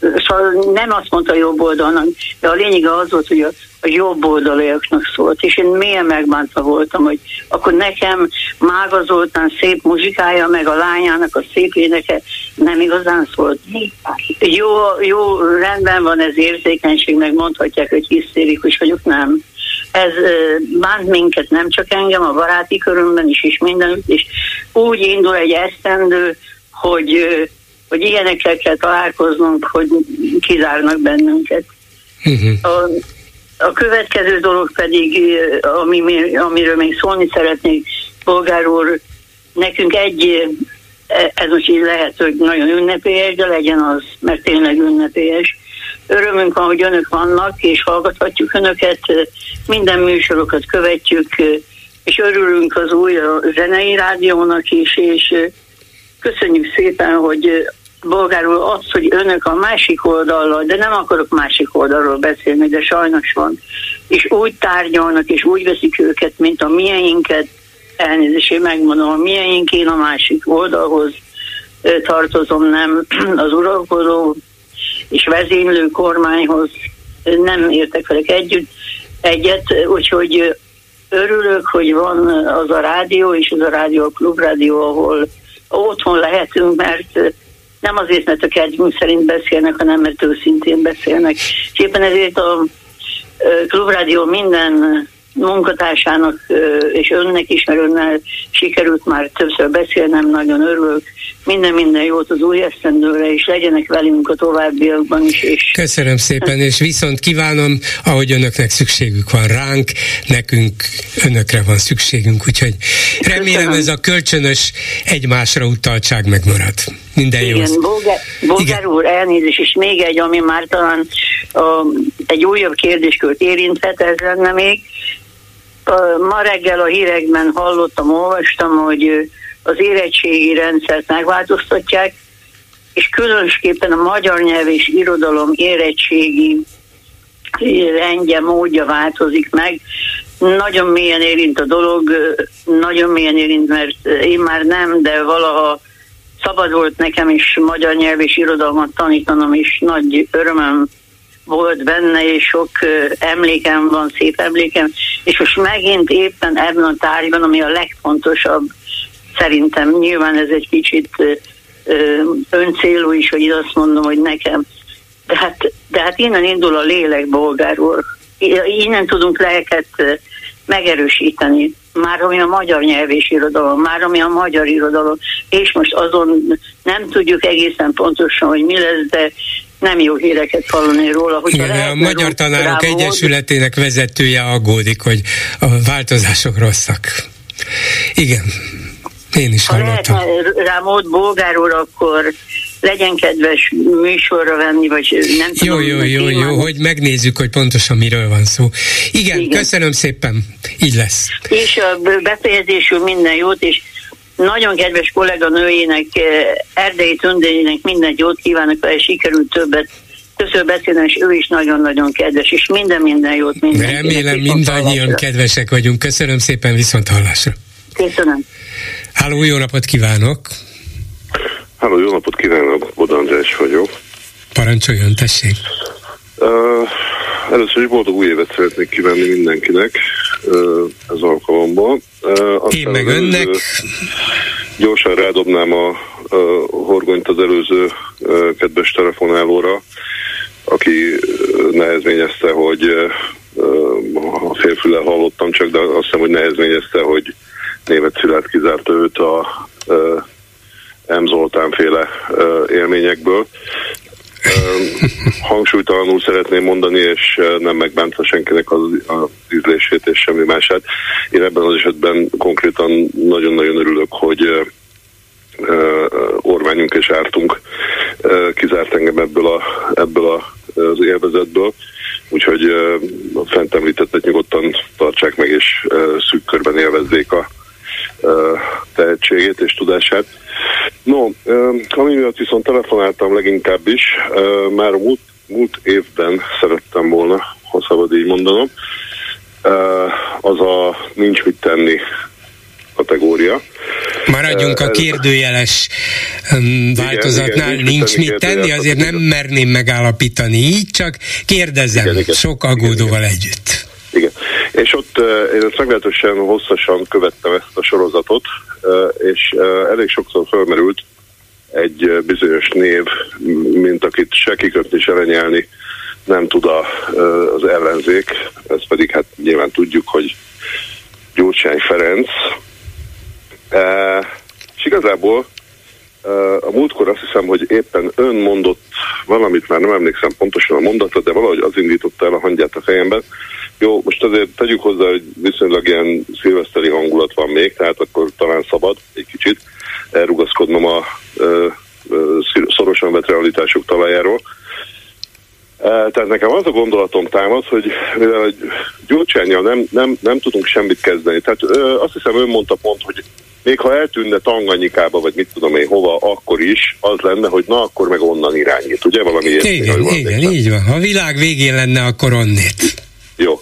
szóval nem azt mondta jobb oldalon, de a lényege az volt, hogy a, a jobb oldaliaknak szólt, és én mélyen megbántva voltam, hogy akkor nekem Mága Zoltán szép muzsikája, meg a lányának a szép éneke nem igazán szólt. Jó, jó, rendben van ez érzékenység, meg mondhatják, hogy hisztérikus vagyok, nem. Ez bánt minket, nem csak engem, a baráti körömben is, és mindenütt, és úgy indul egy esztendő, hogy, hogy ilyenekkel kell találkoznunk, hogy kizárnak bennünket. Uh-huh. A, a következő dolog pedig, ami, amiről még szólni szeretnék, Bolgár úr, nekünk egy, ez most így lehet, hogy nagyon ünnepélyes, de legyen az, mert tényleg ünnepélyes. Örömünk van, hogy önök vannak, és hallgathatjuk önöket, minden műsorokat követjük, és örülünk az új zenei rádiónak is, és köszönjük szépen, hogy Bolgár úr, az, hogy önök a másik oldalról, de nem akarok másik oldalról beszélni, de sajnos van, és úgy tárgyalnak, és úgy veszik őket, mint a mieinket, elnézést, én megmondom, a mieink, én a másik oldalhoz tartozom, nem az uralkodó és vezénylő kormányhoz, nem értek velük együtt, egyet, úgyhogy örülök, hogy van az a rádió, és az a rádió, a Klubrádió, ahol otthon lehetünk, mert nem azért, mert a kedvünk szerint beszélnek, hanem mert őszintén beszélnek. És éppen ezért a Klubrádió minden munkatársának és önnek is, mert önnel sikerült már többször beszélnem, nagyon örülök. Minden-minden jót az új esztendőre, és legyenek velünk a továbbiakban is. És... Köszönöm szépen, és viszont kívánom, ahogy önöknek szükségük van ránk, nekünk önökre van szükségünk, úgyhogy remélem Köszönöm. Ez a kölcsönös egymásra utaltság megmarad. Minden jó. Igen, Bolgár, Bolgár úr, elnézés, és még egy, ami már talán a, egy újabb kérdéskört érinthet, ez lenne még. Ma reggel a hírekben hallottam, olvastam, hogy az érettségi rendszert megváltoztatják, és különösképpen a magyar nyelv és irodalom érettségi rendje, módja változik meg. Nagyon mélyen érint a dolog, nagyon mélyen érint, mert én már nem, de valaha szabad volt nekem is magyar nyelv és irodalmat tanítanom, és nagy örömöm volt benne, és sok emlékem van, szép emlékem, és most megint éppen ebben a tárgyban, ami a legfontosabb, szerintem nyilván ez egy kicsit öncélú is, hogy azt mondom, hogy nekem. De hát, de hát innen indul a lélek, Bolgár úr. Innen tudunk lelket megerősíteni. Már ami a magyar nyelv és irodalom, már ami a magyar irodalom, és most azon nem tudjuk egészen pontosan, hogy mi lesz, de nem jó híreket hallani róla. Igen, lehet, a Magyar Tanárok rából... Egyesületének vezetője aggódik, hogy a változások rosszak. Igen. Én is hallottam. Ha lehetne rám ott, Bolgár úr, akkor legyen kedves műsorra venni, vagy nem tudom. Jó, jó, jó, jó, hogy megnézzük, hogy pontosan miről van szó. Igen, Igen. Köszönöm szépen, így lesz. És a befejezésül minden jót, és nagyon kedves kolléganőjének, Erdei Tündének minden jót kívánok, ha sikerült többet Többször beszélni, és ő is nagyon-nagyon kedves, és minden-minden jót. Minden Remélem, mindannyian kedvesek vagyunk. Köszönöm szépen, viszont hallásra. Köszönöm. Háló, jó napot kívánok! Háló, jó napot kívánok! Boda András vagyok. Parancsoljon, tessék! Uh, először is boldog új évet szeretnék kívánni mindenkinek uh, az alkalomban. Uh, Én meg önnek! Uh, gyorsan rádobnám a uh, horgonyt az előző uh, kedves telefonálóra, aki uh, nehezményezte, hogy uh, a félfüllel hallottam csak, de azt hiszem, hogy nehezményezte, hogy Németh Szilárd kizárta őt a uh, M. Zoltán féle uh, élményekből. Uh, hangsúlytalanul szeretném mondani, és uh, nem megbántva senkinek az, az ízlését és semmi mását. Én ebben az esetben konkrétan nagyon-nagyon örülök, hogy uh, uh, orványunk és ártunk uh, kizárt engem ebből, a, ebből a, az élvezetből. Úgyhogy uh, a fent említettet nyugodtan tartsák meg, és uh, szűk körben élvezzék a tehetségét és tudását. No, ami miatt viszont telefonáltam leginkább is, már a múlt, múlt évben szerettem volna, ha szabad így mondanom, az a nincs mit tenni kategória. Maradjunk a kérdőjeles változatnál, igen, igen, nincs mit tenni, azért nem merném megállapítani így, csak kérdezem, igen, igen, sok aggódóval igen, együtt. Igen, és ott én meglehetősen hosszasan követtem ezt a sorozatot, és elég sokszor felmerült egy bizonyos név, mint akit se kiköpni, se lenyelni nem tud a, az ellenzék, ez pedig hát nyilván tudjuk, hogy Gyurcsány Ferenc. E, és igazából e, a múltkor azt hiszem, hogy éppen ön mondott valamit, már nem emlékszem pontosan a mondatra, de valahogy az indította el a hangját a fejemben. Jó, most azért tegyük hozzá, hogy viszonylag ilyen szilveszteri hangulat van még, tehát akkor talán szabad egy kicsit elrugaszkodnom a e, e, szorosan vett realitások talajáról. E, tehát nekem az a gondolatom támad, hogy mivel Gyurcsánnyal nem, nem, nem tudunk semmit kezdeni. Tehát e, azt hiszem ön mondta pont, hogy még ha eltűnne Tanganyikába, vagy mit tudom én hova, akkor is az lenne, hogy na, akkor meg onnan irányít, ugye? Valami igen, értény, igen, van, igen így van. Ha a világ végén lenne, akkor onnét. Jó.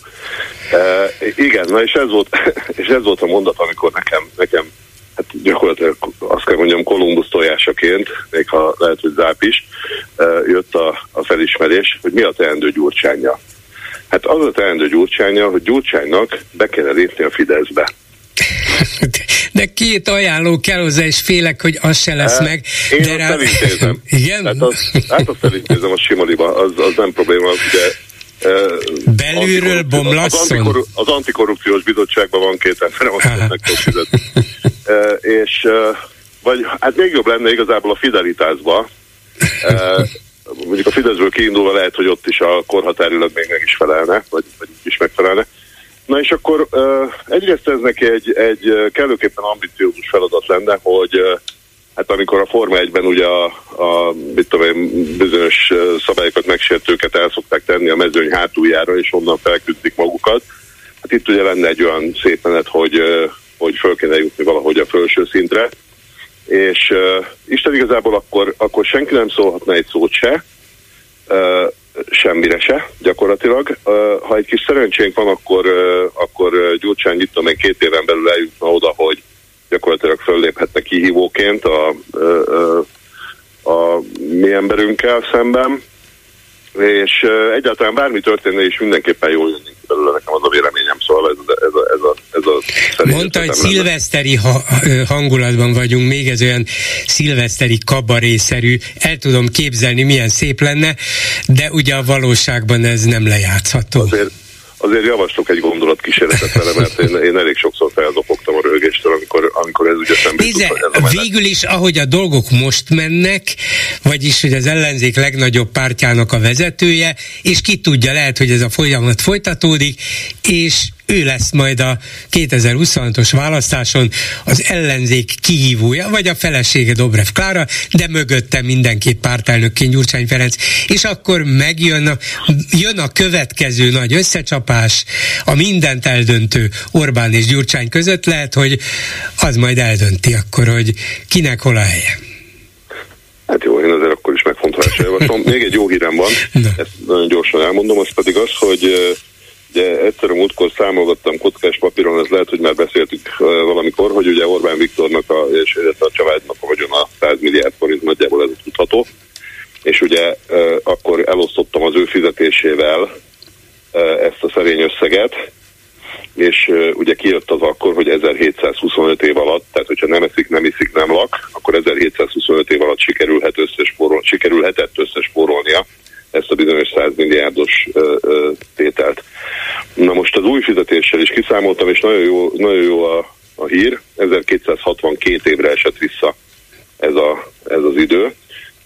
E, igen, na és ez volt, és ez volt a mondat, amikor nekem, nekem hát gyakorlatilag azt kell mondjam, Kolumbusz tojásaként, még ha lehet, hogy záp is, e, jött a, a felismerés, hogy mi a teendő Gyurcsánnyal. Hát az a teendő Gyurcsánnyal, hogy Gyurcsánynak be kéne lépni a Fideszbe. De két ajánló kell hozzá, és félek, hogy az se lesz hát, meg. Én de rá... Igen? Hát azt, hát azt elintézem a Simoliba, az, az nem probléma, ugye... Belülről bomlasszon? Az, antikor, az antikorrupciós bizottságban van két ember, azt nem kell fizetni. E, és, vagy hát még jobb lenne igazából a Fidelitásba. E, mondjuk a Fideszből kiindulva lehet, hogy ott is a korhatárilag még meg is felelne, vagy, vagy is megfelelne. Na és akkor uh, egyrészt ez neki egy, egy kellőképpen ambiciózus feladat lenne, hogy uh, hát amikor a Forma egyben ugye a, a mit tudom én, bizonyos szabályokat megsértőket el szokták tenni a mezőny hátuljára, és onnan felküzdik magukat. Hát itt ugye lenne egy olyan szép menet, hogy, uh, hogy föl kéne jutni valahogy a felső szintre, és uh, Isten igazából akkor, akkor senki nem szólhatna egy szót se, uh, semmire se, gyakorlatilag. Ha egy kis szerencsénk van, akkor, akkor Gyurcsány itt amely két éven belül eljutna oda, hogy gyakorlatilag fölléphetne kihívóként a, a, a mi emberünkkel szemben, és egyáltalán bármi történne, és mindenképpen jól jönnénk belőle, nekem az a véleményem, szóval ez a, ez a, ez a, ez a mondta, hogy szilveszteri ha, hangulatban vagyunk, még ez olyan szilveszteri kabarészerű, el tudom képzelni, milyen szép lenne, de ugye a valóságban ez nem lejátszható. Azért, azért javaslok egy gondolatkísérletet vele, mert én, én elég sokszor felzopogtam a röhögéstől, amikor, amikor ez ugye szemben tudta. Végül is, ahogy a dolgok most mennek, vagyis, hogy az ellenzék legnagyobb pártjának a vezetője, és ki tudja, lehet, hogy ez a folyamat folytatódik, és ő lesz majd a kétezer-huszonhatos választáson az ellenzék kihívója, vagy a felesége Dobrev Klára, de mögötte mindenképp pártelnökként Gyurcsány Ferenc, és akkor megjön a, jön a következő nagy összecsapás, a mindent eldöntő Orbán és Gyurcsány között, lehet, hogy az majd eldönti akkor, hogy kinek hol a helye. Hát jó, én azért akkor is megfontolásra javaslom. Még egy jó hírem van, no. Ezt nagyon gyorsan elmondom, az pedig az, hogy ugye egyszer a múltkor számolgattam kockás papíron, ez lehet, hogy már beszéltük uh, valamikor, hogy ugye Orbán Viktornak a, és a családnak a vagyona száz milliárd forint, nagyjából ez tudható, és ugye uh, akkor elosztottam az ő fizetésével uh, ezt a szerény összeget, és uh, ugye kijött az akkor, hogy ezerhétszázhuszonöt év alatt, tehát hogyha nem eszik, nem iszik, nem lak, akkor ezerhétszázhuszonöt év alatt sikerülhet összespórol, sikerülhetett összespórolnia ezt a bizonyos száz milliárdos ö, ö, tételt. Na most az új fizetéssel is kiszámoltam, és nagyon jó, nagyon jó a, a hír, ezerkétszázhatvankét évre esett vissza ez, a, ez az idő,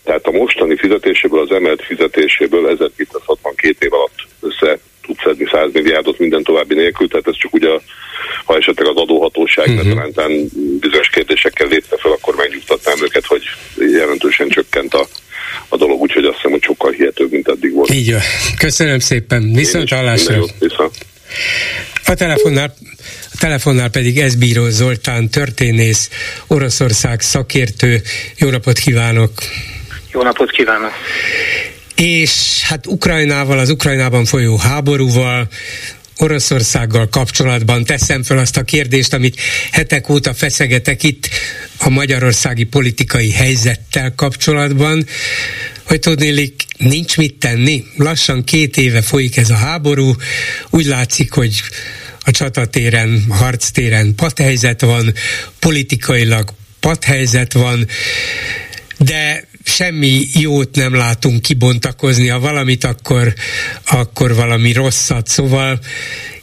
tehát a mostani fizetéséből, az emelt fizetéséből ezerkétszázhatvankét év alatt össze tud szedni száz milliárdot minden további nélkül, tehát ez csak ugye, ha esetleg az adóhatóság, uh-huh. mert talán bizonyos kérdésekkel lépte fel, akkor megnyugtatnám őket, hogy jelentősen csökkent a a dolog, úgyhogy azt hiszem, hogy sokkal hihetőbb, mint eddig volt. Így van. Köszönöm szépen. Viszont hallásra. A telefonnál, a telefonnál pedig S. Bíró Zoltán, történész, Oroszország szakértő. Jó napot kívánok! Jó napot kívánok! És hát Ukrajnával, az Ukrajnában folyó háborúval, Oroszországgal kapcsolatban teszem föl azt a kérdést, amit hetek óta feszegetek itt a magyarországi politikai helyzettel kapcsolatban, hogy tudnélik, nincs mit tenni. Lassan két éve folyik ez a háború, úgy látszik, hogy a csatatéren, a harctéren padhelyzet van, politikailag padhelyzet van, de semmi jót nem látunk kibontakozni, ha valamit, akkor, akkor valami rosszat. Szóval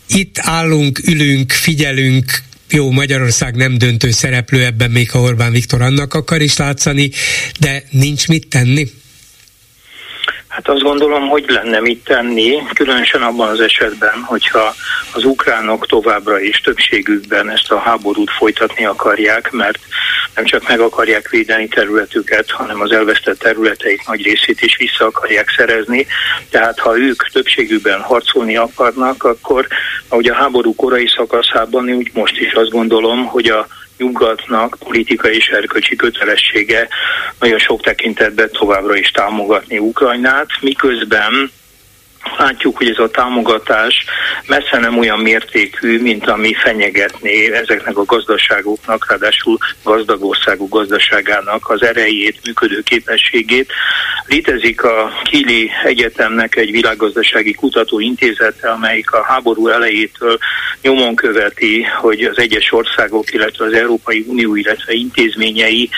itt állunk, ülünk, figyelünk, jó, Magyarország nem döntő szereplő ebben, még ha Orbán Viktor annak akar is látszani, de nincs mit tenni. Hát azt gondolom, hogy lenne mit tenni, különösen abban az esetben, hogyha az ukránok továbbra is többségükben ezt a háborút folytatni akarják, mert nem csak meg akarják védeni területüket, hanem az elvesztett területeik nagy részét is vissza akarják szerezni. Tehát ha ők többségükben harcolni akarnak, akkor ahogy a háború korai szakaszában, úgy most is azt gondolom, hogy a nyugatnak politikai és erkölcsi kötelessége nagyon sok tekintetben továbbra is támogatni Ukrajnát, miközben látjuk, hogy ez a támogatás messze nem olyan mértékű, mint ami fenyegetné ezeknek a gazdaságoknak, ráadásul gazdag országú gazdaságának az erejét, működő képességét. Létezik a Kili Egyetemnek egy világgazdasági kutatóintézete, amelyik a háború elejétől nyomon követi, hogy az egyes országok, illetve az Európai Unió, illetve intézményei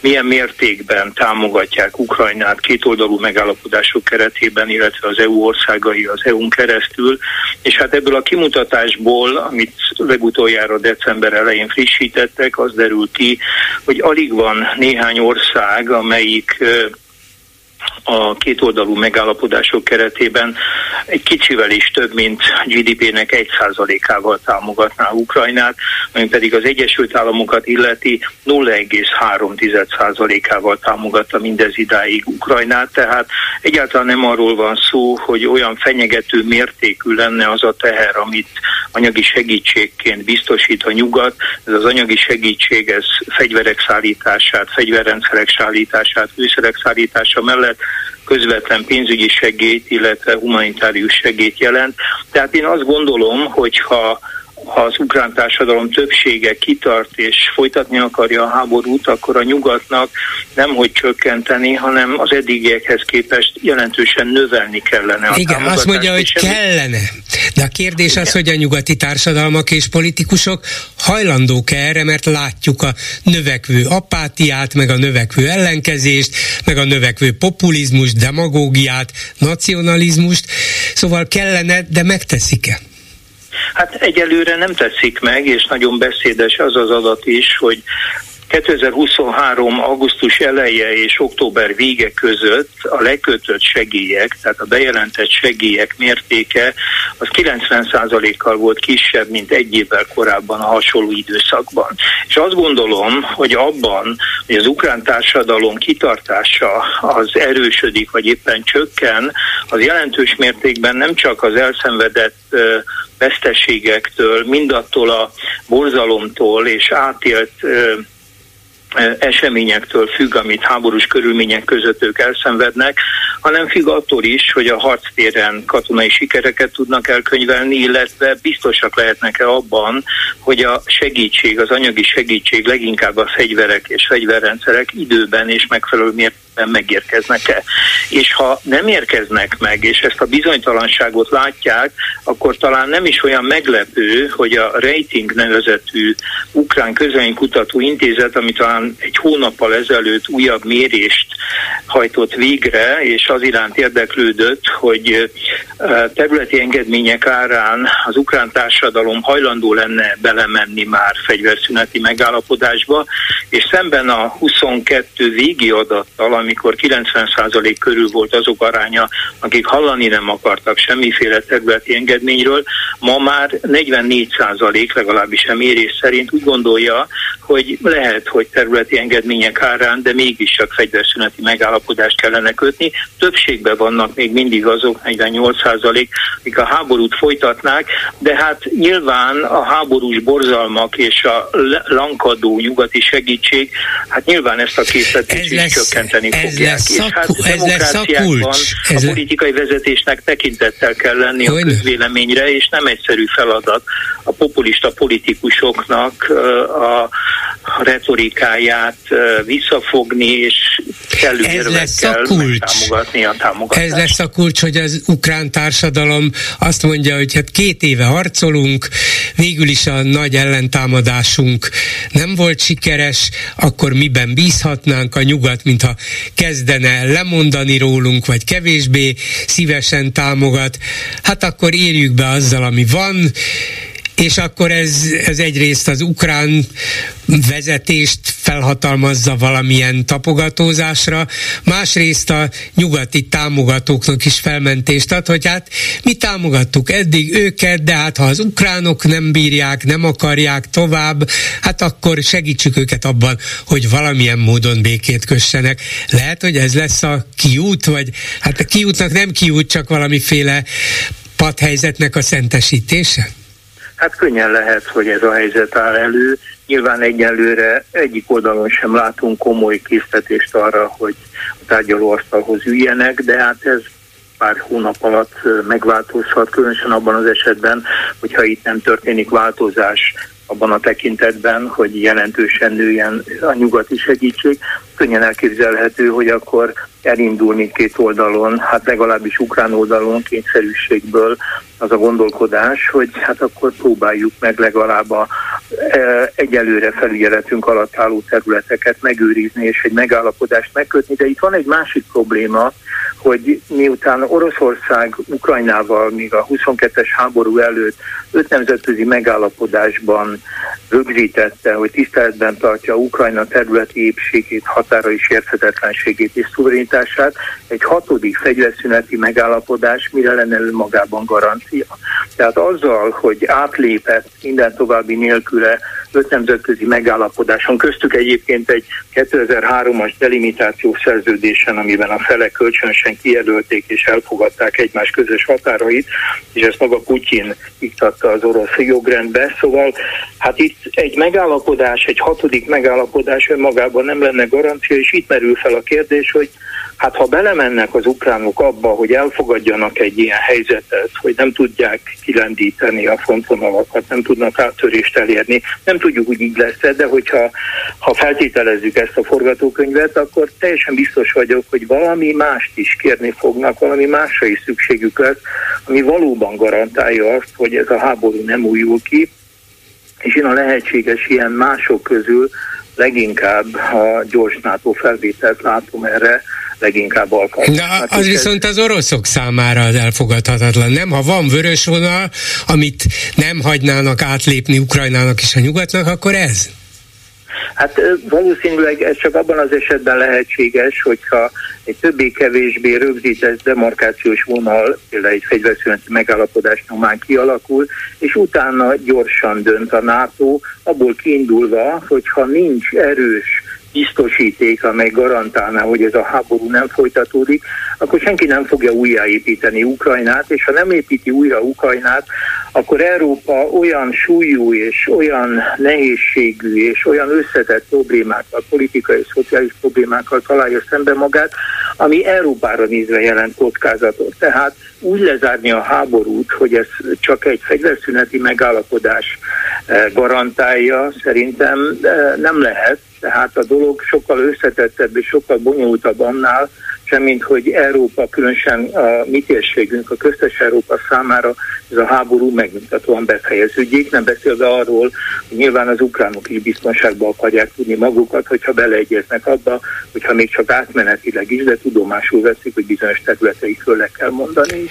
milyen mértékben támogatják Ukrajnát kétoldalú megállapodások keretében, illetve az é u ország az é u-n keresztül, és hát ebből a kimutatásból, amit legutoljára december elején frissítettek, az derül ki, hogy alig van néhány ország, amelyik a kétoldalú megállapodások keretében egy kicsivel is több, mint gé dé pének egy százalékával támogatná Ukrajnát, ami pedig az Egyesült Államokat illeti nulla egész három százalékával támogatta mindez idáig Ukrajnát, tehát egyáltalán nem arról van szó, hogy olyan fenyegető mértékű lenne az a teher, amit anyagi segítségként biztosít a nyugat. Ez az anyagi segítség, ez fegyverek szállítását, fegyverrendszerek szállítását, fűszerek szállítása mellett közvetlen pénzügyi segélyt, illetve humanitárius segélyt jelent. Tehát én azt gondolom, hogy ha ha az ukrán társadalom többsége kitart és folytatni akarja a háborút, akkor a nyugatnak nemhogy csökkenteni, hanem az eddigiekhez képest jelentősen növelni kellene. A igen, azt mondja, hogy kellene. De a kérdés igen. az, hogy a nyugati társadalmak és politikusok hajlandók-e erre, mert látjuk a növekvő apátiát, meg a növekvő ellenkezést, meg a növekvő populizmus, demagógiát, nacionalizmust. Szóval kellene, de megteszik-e? Hát egyelőre nem tetszik meg, és nagyon beszédes az az adat is, hogy kétezer-huszonhárom. augusztus eleje és október vége között a lekötött segélyek, tehát a bejelentett segélyek mértéke az kilencven százalékkal volt kisebb, mint egy évvel korábban a hasonló időszakban. És azt gondolom, hogy abban, hogy az ukrán társadalom kitartása az erősödik, vagy éppen csökken, az jelentős mértékben nem csak az elszenvedett veszteségektől, mindattól a borzalomtól és átélt ö, ö, eseményektől függ, amit háborús körülmények között ők elszenvednek, hanem függ attól is, hogy a harctéren katonai sikereket tudnak elkönyvelni, illetve biztosak lehetnek-e abban, hogy a segítség, az anyagi segítség, leginkább a fegyverek és fegyverrendszerek időben és megfelelő mértékben megérkeznek-e. És ha nem érkeznek meg, és ezt a bizonytalanságot látják, akkor talán nem is olyan meglepő, hogy a Rating nevezetű ukrán közvénykutató intézet, ami talán egy hónappal ezelőtt újabb mérést hajtott végre, és az iránt érdeklődött, hogy területi engedmények árán az ukrán társadalom hajlandó lenne belemenni már fegyverszüneti megállapodásba, és szemben a huszonkettő végi adattal, amikor kilencven százalék körül volt azok aránya, akik hallani nem akartak semmiféle területi engedményről, ma már negyvennégy százalék, legalábbis a mérés szerint úgy gondolja, hogy lehet, hogy területi területi engedmények árán, de mégis csak fegyverszüneti megállapodást kellene kötni. Többségben vannak még mindig azok, negyvennyolc százalék, akik a háborút folytatnák, de hát nyilván a háborús borzalmak és a lankadó nyugati segítség, hát nyilván ezt a készletet is lesz, csökkenteni ez fogják. Lesz és hát a demokráciákban a, a politikai vezetésnek tekintettel kell lenni a közvéleményre, és nem egyszerű feladat a populista politikusoknak a retorikáját visszafogni, és kellő érvekkel megtámogatni a támogatást. Ez lesz a kulcs, hogy az ukrán társadalom azt mondja, hogy hát két éve harcolunk, végül is a nagy ellentámadásunk nem volt sikeres, akkor miben bízhatnánk? A nyugat, mintha kezdene lemondani rólunk, vagy kevésbé szívesen támogat, hát akkor éljük be azzal, ami van, és akkor ez, ez egyrészt az ukrán vezetést felhatalmazza valamilyen tapogatózásra, másrészt a nyugati támogatóknak is felmentést ad, hogy hát mi támogattuk eddig őket, de hát ha az ukránok nem bírják, nem akarják tovább, hát akkor segítsük őket abban, hogy valamilyen módon békét kössenek. Lehet, hogy ez lesz a kiút, vagy hát a kiútnak nem kiút, csak valamiféle padhelyzetnek a szentesítése? Hát könnyen lehet, hogy ez a helyzet áll elő. Nyilván egyelőre egyik oldalon sem látunk komoly késztetést arra, hogy a tárgyalóasztalhoz üljenek, de hát ez pár hónap alatt megváltozhat, különösen abban az esetben, hogyha itt nem történik változás abban a tekintetben, hogy jelentősen nőjen a nyugati segítség. Könnyen elképzelhető, hogy akkor elindul mindkét oldalon, hát legalábbis ukrán oldalon kényszerűségből az a gondolkodás, hogy hát akkor próbáljuk meg legalább a e, egyelőre felügyeletünk alatt álló területeket megőrizni és egy megállapodást megkötni. De itt van egy másik probléma, hogy miután Oroszország Ukrajnával még a huszonkettes háború előtt öt nemzetközi megállapodásban rögzítette, hogy tiszteletben tartja Ukrajna területi épségét, határai sérthetetlenségét és szuverenitását, egy hatodik fegyverszüneti megállapodás mire lenne önmagában garancia. Tehát azzal, hogy átlépett minden további nélküle öt nemzetközi megállapodáson, köztük egyébként egy kétezer-hármas delimitációs szerződésen, amiben a felek kölcsönösen kijelölték és elfogadták egymás közös határait, és ezt maga Putyin iktatta az orosz jogrendbe, szóval hát itt egy megállapodás, egy hatodik megállapodás önmagában nem lenne garancia, és itt merül fel a kérdés, hogy hát ha belemennek az ukránok abba, hogy elfogadjanak egy ilyen helyzetet, hogy nem tudják kilendíteni a frontvonalakat, nem tudnak áttörést elérni, nem tudjuk, hogy így lesz, de hogyha ha feltételezzük ezt a forgatókönyvet, akkor teljesen biztos vagyok, hogy valami mást is kérni fognak, valami másra is szükségük lesz, ami valóban garantálja azt, hogy ez a háború nem újul ki, és én a lehetséges ilyen mások közül leginkább a gyors NATO felvételt látom erre, leginkább alkalmas. De hát az viszont ez... az oroszok számára az elfogadhatatlan, nem? Ha van vörös vonal, amit nem hagynának átlépni Ukrajnának és a nyugatnak, akkor ez? Hát valószínűleg ez csak abban az esetben lehetséges, hogyha egy többé-kevésbé rögzített demarkációs vonal, például egy fegyverszüneti megállapodás nyomán kialakul, és utána gyorsan dönt a NATO, abból kiindulva, hogyha nincs erős biztosíték, amely garantálná, hogy ez a háború nem folytatódik, akkor senki nem fogja újjáépíteni Ukrajnát, és ha nem építi újra Ukrajnát, akkor Európa olyan súlyú és olyan nehézségű és olyan összetett problémákkal, politikai és szociális problémákkal találja szembe magát, ami Európára nézve jelent kockázatot. Tehát úgy lezárni a háborút, hogy ez csak egy fegyverszüneti megállapodás garantálja, szerintem nem lehet. Tehát a dolog sokkal összetettebb és sokkal bonyolultabb annál, semmint hogy Európa, különösen a mi térségünk, a köztes Európa számára ez a háború megnyugtatóan befejeződik, nem beszélve arról, hogy nyilván az ukránok is biztonságban akarják tudni magukat, hogyha beleegyeznek abba, hogyha még csak átmenetileg is, de tudomásul veszik, hogy bizonyos területeikről le kell mondani.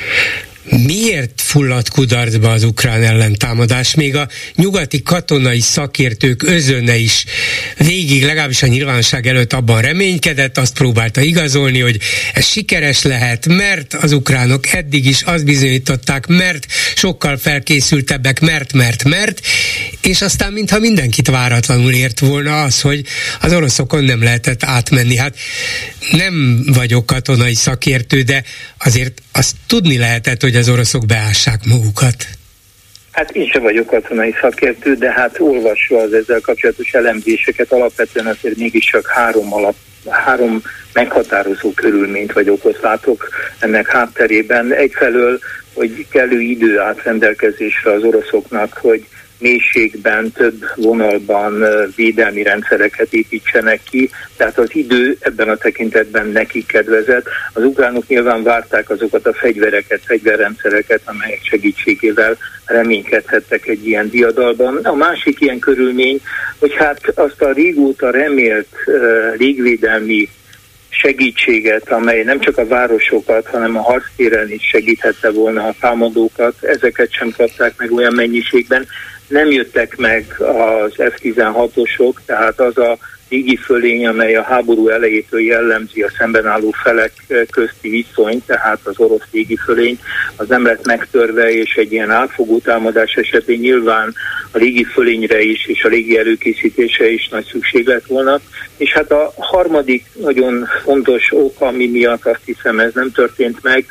Miért fulladt kudarcba az ukrán ellentámadás? Még a nyugati katonai szakértők özönne is végig, legalábbis a nyilvánosság előtt abban reménykedett, azt próbálta igazolni, hogy ez sikeres lehet, mert az ukránok eddig is azt bizonyították, mert sokkal felkészültebbek, mert, mert, mert, és aztán mintha mindenkit váratlanul ért volna az, hogy az oroszokon nem lehetett átmenni. Hát nem vagyok katonai szakértő, de azért azt tudni lehetett, hogy az oroszok beássák magukat. Hát én sem vagyok katonai szakértő, de hát olvasva az ezzel kapcsolatos elemzéseket alapvetően azért mégiscsak három alap, három meghatározó körülményt vagy okot látok ennek hátterében. Egyfelől, hogy kellő idő állt rendelkezésre az oroszoknak, hogy mélységben, több vonalban védelmi rendszereket építsenek ki, tehát az idő ebben a tekintetben nekik kedvezett. Az ukránok nyilván várták azokat a fegyvereket, fegyverrendszereket, amelyek segítségével reménykedhettek egy ilyen diadalban. A másik ilyen körülmény, hogy hát azt a régóta remélt uh, légvédelmi segítséget, amely nem csak a városokat, hanem a harctéren is segíthette volna a támadókat, ezeket sem kapták meg olyan mennyiségben. Nem jöttek meg az ef tizenhatosok, tehát az a régi fölény, amely a háború elejétől jellemzi a szemben álló felek közti viszonyt, tehát az orosz régi fölény, az nem lett megtörve, és egy ilyen átfogó támadás esetén nyilván a régi fölényre is, és a régi előkészítése is nagy szükség lett volna. És hát a harmadik nagyon fontos ok, ami miatt azt hiszem ez nem történt meg,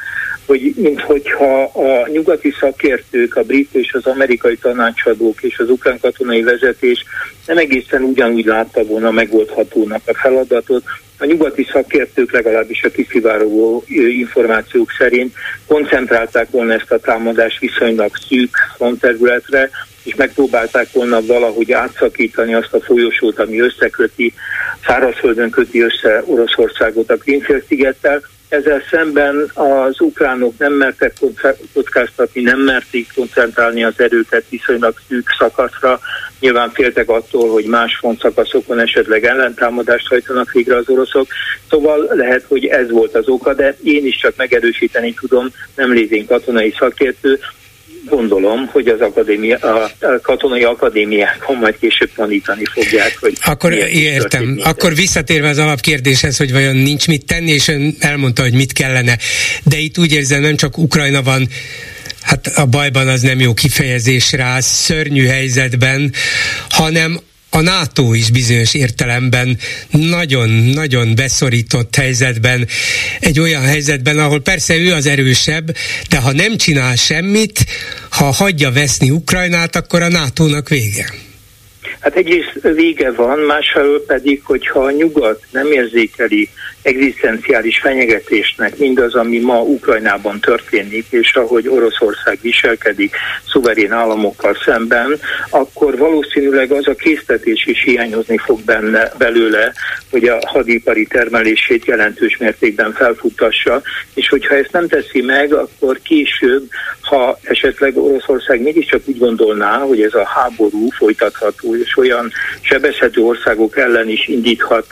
hogy minthogyha a nyugati szakértők, a brit és az amerikai tanácsadók és az ukrán katonai vezetés nem egészen ugyanúgy látta volna megoldhatónak a feladatot. A nyugati szakértők, legalábbis a kiszivárogó információk szerint koncentrálták volna ezt a támadást viszonylag szűk frontterületre, és megpróbálták volna valahogy átszakítani azt a folyosót, ami összeköti, szárazföldön köti össze Oroszországot a Krím-félszigettel. Ezzel szemben az ukránok nem mertek kockáztatni, nem merték koncentrálni az erőket viszonylag szűk szakaszra. Nyilván féltek attól, hogy más frontszakaszokon esetleg ellentámadást hajtanak végre az oroszok. Szóval lehet, hogy ez volt az oka, de én is csak megerősíteni tudom, nem lévén katonai szakértő. Gondolom, hogy az akadémia, a katonai akadémiákon majd később tanítani fogják. Hogy akkor értem. Akkor visszatérve az alapkérdéshez, hogy vajon nincs mit tenni, és ön elmondta, hogy mit kellene. De itt úgy érzem, nem csak Ukrajna van, hát a bajban az nem jó kifejezés rá, szörnyű helyzetben, hanem a NATO is bizonyos értelemben nagyon-nagyon beszorított helyzetben, egy olyan helyzetben, ahol persze ő az erősebb, de ha nem csinál semmit, ha hagyja veszni Ukrajnát, akkor a nátónak vége. Hát egyrészt vége van, másfelől pedig, hogyha a nyugat nem érzékeli egzisztenciális fenyegetésnek mindaz, ami ma Ukrajnában történik, és ahogy Oroszország viselkedik szuverén államokkal szemben, akkor valószínűleg az a késztetés is hiányozni fog benne, belőle, hogy a hadipari termelését jelentős mértékben felfuttassa, és hogyha ezt nem teszi meg, akkor később, ha esetleg Oroszország mégiscsak úgy gondolná, hogy ez a háború folytatható, és olyan sebezhető országok ellen is indíthat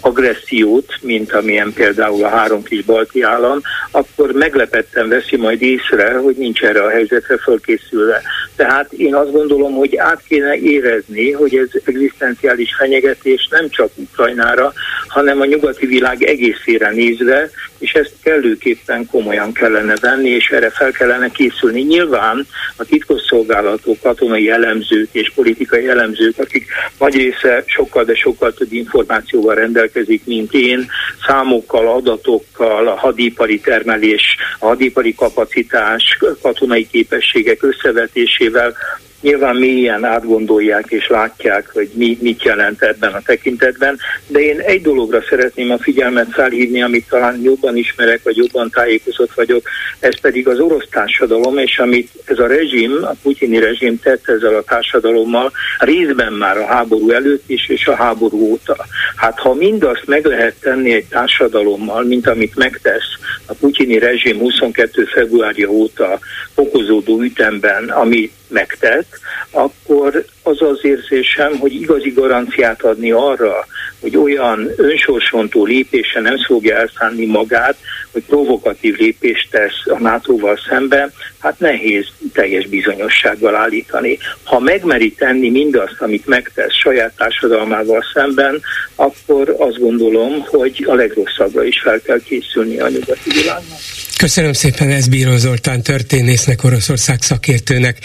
agressziót, mint amilyen például a három kis balti állam, akkor meglepetten veszi majd észre, hogy nincs erre a helyzetre fölkészülve. Tehát én azt gondolom, hogy át kéne érezni, hogy ez egzisztenciális fenyegetés nem csak Ukrajnára, hanem a nyugati világ egészére nézve, és ezt kellőképpen komolyan kellene venni, és erre fel kellene készülni. Nyilván a titkosszolgálatok, katonai elemzők és politikai elemzők, akik nagy része sokkal, de sokkal több információval rendelkezik, mint én, számokkal, adatokkal, a hadipari termelés, a hadipari kapacitás, katonai képességek összevetésével nyilván mélyen átgondolják és látják, hogy mi, mit jelent ebben a tekintetben, de én egy dologra szeretném a figyelmet felhívni, amit talán jobban ismerek, vagy jobban tájékozott vagyok, ez pedig az orosz társadalom, és amit ez a rezsim, a putyini rezsim tett ezzel a társadalommal, részben már a háború előtt is, és a háború óta. Hát ha mindazt meg lehet tenni egy társadalommal, mint amit megtesz a putyini rezsim huszonkettő februárja óta fokozódó ütemben, ami megtett, akkor az az érzésem, hogy igazi garanciát adni arra, hogy olyan önsorsontó lépése nem fogja elszánni magát, hogy provokatív lépést tesz a nátóval szemben, hát nehéz teljes bizonyossággal állítani. Ha megmeri tenni mindazt, amit megtesz saját társadalmával szemben, akkor azt gondolom, hogy a legrosszabbra is fel kell készülni a nyugati világnak. Köszönöm szépen S. Bíró Zoltán történésznek, Oroszország szakértőnek.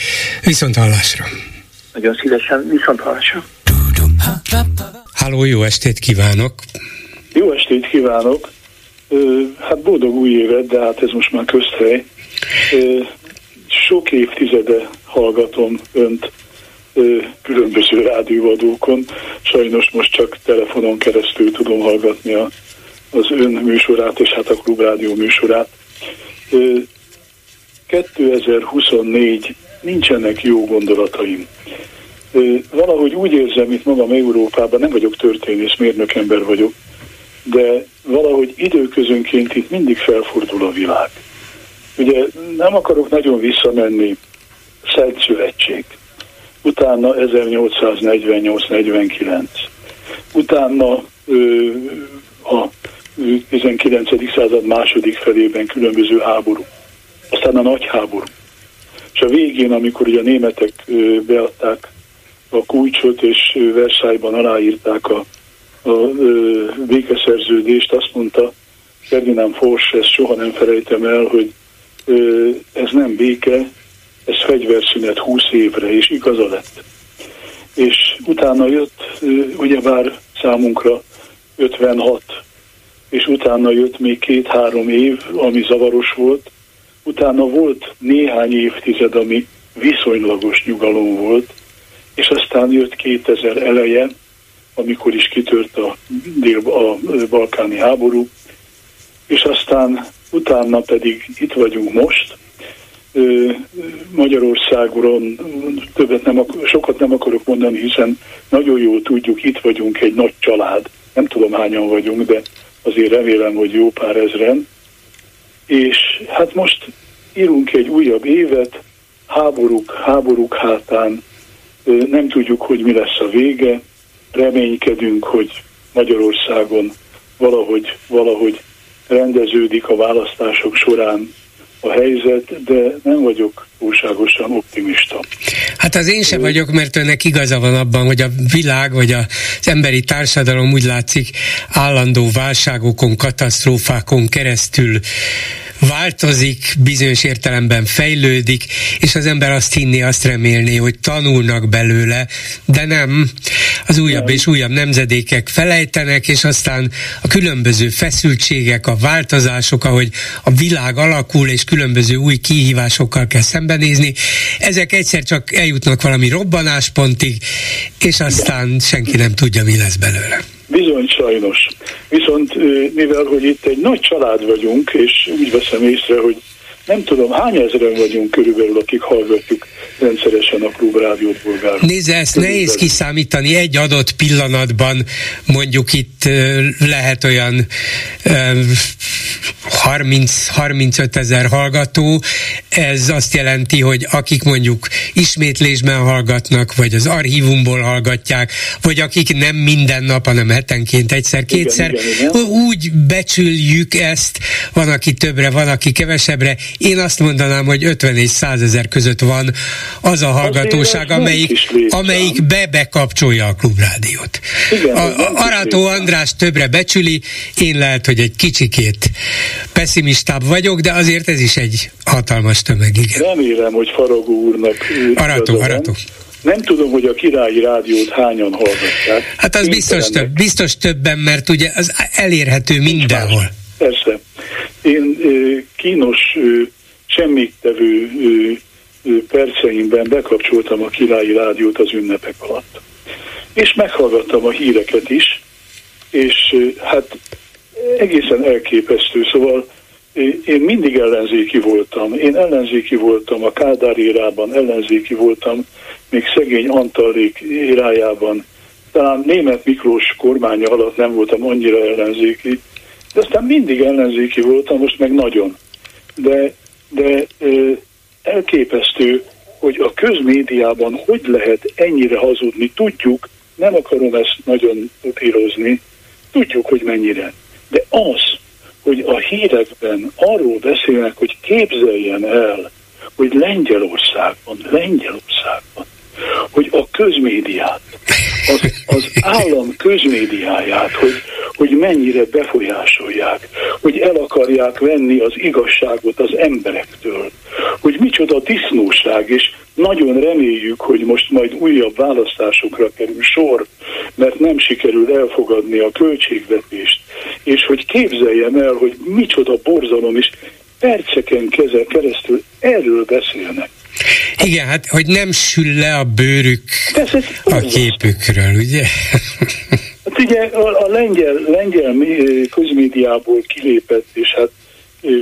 Viszont hallásra! Nagyon szívesen, viszont hallásra. Halló, jó estét kívánok! Jó estét kívánok! Hát boldog új évet, de hát ez most már közhely. Sok évtizede hallgatom önt különböző rádióadókon. Sajnos most csak telefonon keresztül tudom hallgatni az ön műsorát, és hát a Klubrádió műsorát. kétezer-huszonnégy nincsenek jó gondolataim. Valahogy úgy érzem, mint magam Európában, nem vagyok történész, mérnökember vagyok, de valahogy időközönként itt mindig felfordul a világ. Ugye nem akarok nagyon visszamenni, Szent Szövetség, utána ezernyolcszáznegyvennyolc negyvenkilenc, utána ö, a tizenkilencedik század második felében különböző háború, aztán a nagy háború. És a végén, amikor ugye a németek ö, beadták a kulcsot, és Versailles-ban aláírták a, a, a békeszerződést, azt mondta Ferdinand Fors, ezt soha nem felejtem el, hogy ö, ez nem béke, ez fegyverszünet húsz évre, és igaza lett. És utána jött, ö, ugyebár számunkra ötvenhat, és utána jött még két-három év, ami zavaros volt, utána volt néhány évtized, ami viszonylagos nyugalom volt, és aztán jött kétezer eleje, amikor is kitört a, a balkáni háború, és aztán utána pedig itt vagyunk most. Magyarországon többet nem ak- sokat nem akarok mondani, hiszen nagyon jól tudjuk, itt vagyunk egy nagy család. Nem tudom, hányan vagyunk, de azért remélem, hogy jó pár ezren. És hát most írunk egy újabb évet, háborúk, háborúk hátán, nem tudjuk, hogy mi lesz a vége, reménykedünk, hogy Magyarországon valahogy, valahogy rendeződik a választások során a helyzet, de nem vagyok túlságosan optimista. Hát az én sem vagyok, mert önnek igaza van abban, hogy a világ, vagy az emberi társadalom úgy látszik állandó válságokon, katasztrófákon keresztül változik, bizonyos értelemben fejlődik, és az ember azt hinné, azt remélné, hogy tanulnak belőle, de nem. Az újabb nem. És újabb nemzedékek felejtenek, és aztán a különböző feszültségek, a változások, ahogy a világ alakul, és különböző új kihívásokkal kell szembenézni, ezek egyszer csak eljutnak valami robbanáspontig, és aztán senki nem tudja, mi lesz belőle. Bizony, sajnos. Viszont mivel, hogy itt egy nagy család vagyunk, és úgy veszem észre, hogy nem tudom, hány ezeren vagyunk körülbelül, akik hallgatjuk rendszeresen a Klubrádiót, Bolgár. Nézze, ezt körülbelül nehéz kiszámítani. Egy adott pillanatban mondjuk itt lehet olyan harminc-harmincöt ezer hallgató. Ez azt jelenti, hogy akik mondjuk ismétlésben hallgatnak, vagy az archívumból hallgatják, vagy akik nem minden nap, hanem hetenként egyszer-kétszer. Úgy becsüljük ezt, van, aki többre, van, aki kevesebbre. Én azt mondanám, hogy ötven és százezer között van az a hallgatóság, amelyik, amelyik be-bekapcsolja a Klubrádiót. Igen, a, a Arátó András többre becsüli, én lehet, hogy egy kicsikét pessimistább vagyok, de azért ez is egy hatalmas tömeg, igen. Remélem, hogy Faragó úrnak... Arátó, Arátó. Nem tudom, hogy a Királyi Rádiót hányan hallgatják. Hát az biztos, több, biztos többen, mert ugye az elérhető mindenhol. Persze. Én kínos, semmittevő perceimben bekapcsoltam a Királyi Rádiót az ünnepek alatt. És meghallgattam a híreket is, és hát egészen elképesztő. Szóval én mindig ellenzéki voltam. Én ellenzéki voltam a Kádár érában, ellenzéki voltam, még szegény Antallék érájában. Talán Németh Miklós kormánya alatt nem voltam annyira ellenzéki, de aztán mindig ellenzéki voltam, most meg nagyon. De, de ö, elképesztő, hogy a közmédiában hogy lehet ennyire hazudni. Tudjuk, nem akarom ezt nagyon utírozni, tudjuk, hogy mennyire. De az, hogy a hírekben arról beszélnek, hogy képzeljen el, hogy Lengyelországban, Lengyelországban, hogy a közmédiát, az, az állam közmédiáját, hogy, hogy mennyire befolyásolják, hogy el akarják venni az igazságot az emberektől, hogy micsoda disznóság, és nagyon reméljük, hogy most majd újabb választásokra kerül sor, mert nem sikerül elfogadni a költségvetést, és hogy képzeljem el, hogy micsoda borzalom is, perceken kezel keresztül erről beszélnek. Igen, hát hogy nem sül le a bőrük a képükről, ugye? Hát ugye a, a lengyel, lengyel közmédiából kilépett, és hát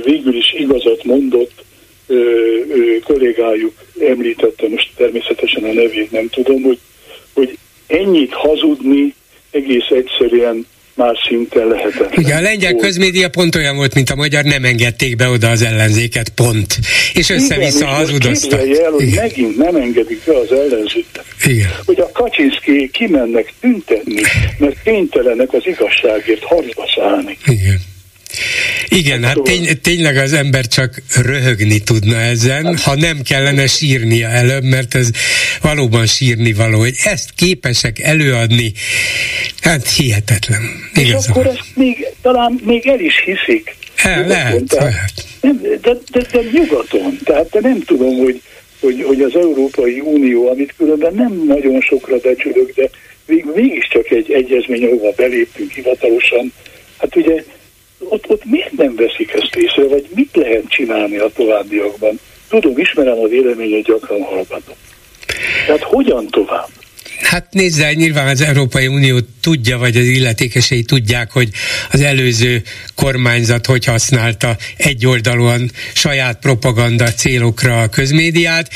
végül is igazat mondott ö, ö, kollégájuk, említette, most természetesen a nevét nem tudom, hogy, hogy ennyit hazudni egész egyszerűen már szinte lehetetlen. Ugye a lengyel közmédia pont olyan volt, mint a magyar, nem engedték be oda az ellenzéket, pont. És össze-vissza hazudoztak. Képzelj el, hogy igen, megint nem engedik be az ellenzéket. Igen. Hogy a Kaczynszkijék kimennek tüntetni, mert kénytelenek az igazságért harcba szállni. Igen. Igen, hát tény, tényleg az ember csak röhögni tudna ezen, ha nem kellene sírnia előbb, mert ez valóban sírni való, hogy ezt képesek előadni, hát hihetetlen. Igazán. És akkor ezt még, talán még el is hiszik. El, lehet, tehát, lehet. Nem, de, de, de nyugaton, tehát de nem tudom, hogy, hogy, hogy az Európai Unió, amit különben nem nagyon sokra becsülök, de még, mégiscsak egy egyezmény, ahova beléptünk hivatalosan, hát ugye Ott, ott miért nem veszik ezt észre, vagy mit lehet csinálni a továbbiakban? Tudom, ismerem a véleményet, gyakran hallgatom. Tehát hogyan tovább? Hát nézzel, nyilván az Európai Unió tudja, vagy az illetékesei tudják, hogy az előző kormányzat hogy használta egyoldalúan saját propaganda célokra a közmédiát,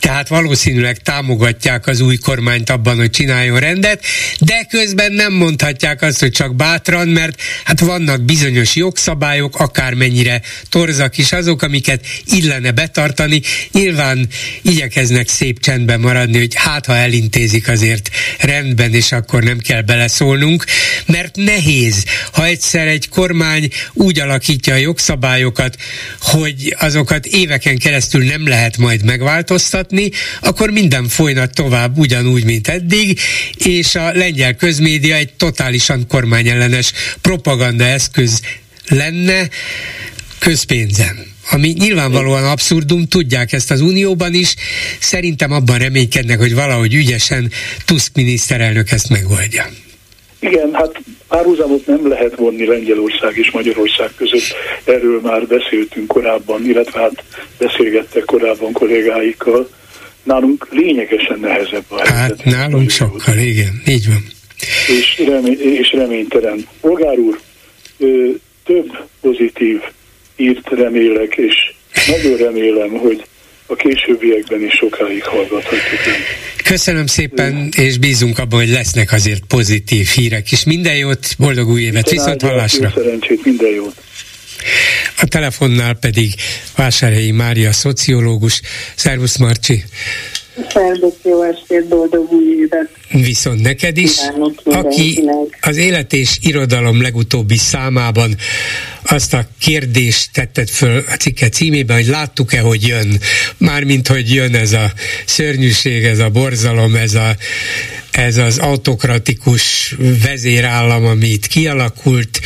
tehát valószínűleg támogatják az új kormányt abban, hogy csináljon rendet, de közben nem mondhatják azt, hogy csak bátran, mert hát vannak bizonyos jogszabályok, akármennyire torzak is azok, amiket illene betartani. Nyilván igyekeznek szép csendben maradni, hogy hát ha elintézik azért rendben, és akkor nem kell beleszólnunk, mert nehéz, ha egyszer egy kormány úgy alakítja a jogszabályokat, hogy azokat éveken keresztül nem lehet majd megváltoztatni, akkor minden folyna tovább ugyanúgy, mint eddig, és a lengyel közmédia egy totálisan kormányellenes propaganda eszköz lenne közpénzen. Ami nyilvánvalóan abszurdum, tudják ezt az Unióban is, szerintem abban reménykednek, hogy valahogy ügyesen Tusk miniszterelnök ezt megoldja. Igen, hát párhuzamot nem lehet vonni Lengyelország és Magyarország között, erről már beszéltünk korábban, illetve hát beszélgettek korábban kollégáikkal. Nálunk lényegesen nehezebb a helyzet. Hát nálunk sokkal, igen, így van. És, remény, és reménytelen. Bolgár úr, több pozitív írt remélek, és nagyon remélem, hogy a későbbiekben is sokáig hallgathatjuk. Köszönöm szépen, és bízunk abban, hogy lesznek azért pozitív hírek is. Minden jót, boldog új évet, viszont hallásra! Szerencsét, minden jót! A telefonnál pedig Vásárjai Mária, szociológus. Szervusz, Marci! Szervusz, jó estét, boldog új évet! Viszont neked is, aki az Élet és Irodalom legutóbbi számában azt a kérdést tetted föl a cikke címében, hogy láttuk-e, hogy jön. Mármint, hogy jön ez a szörnyűség, ez a borzalom, ez, a, ez az autokratikus vezérállam, ami itt kialakult.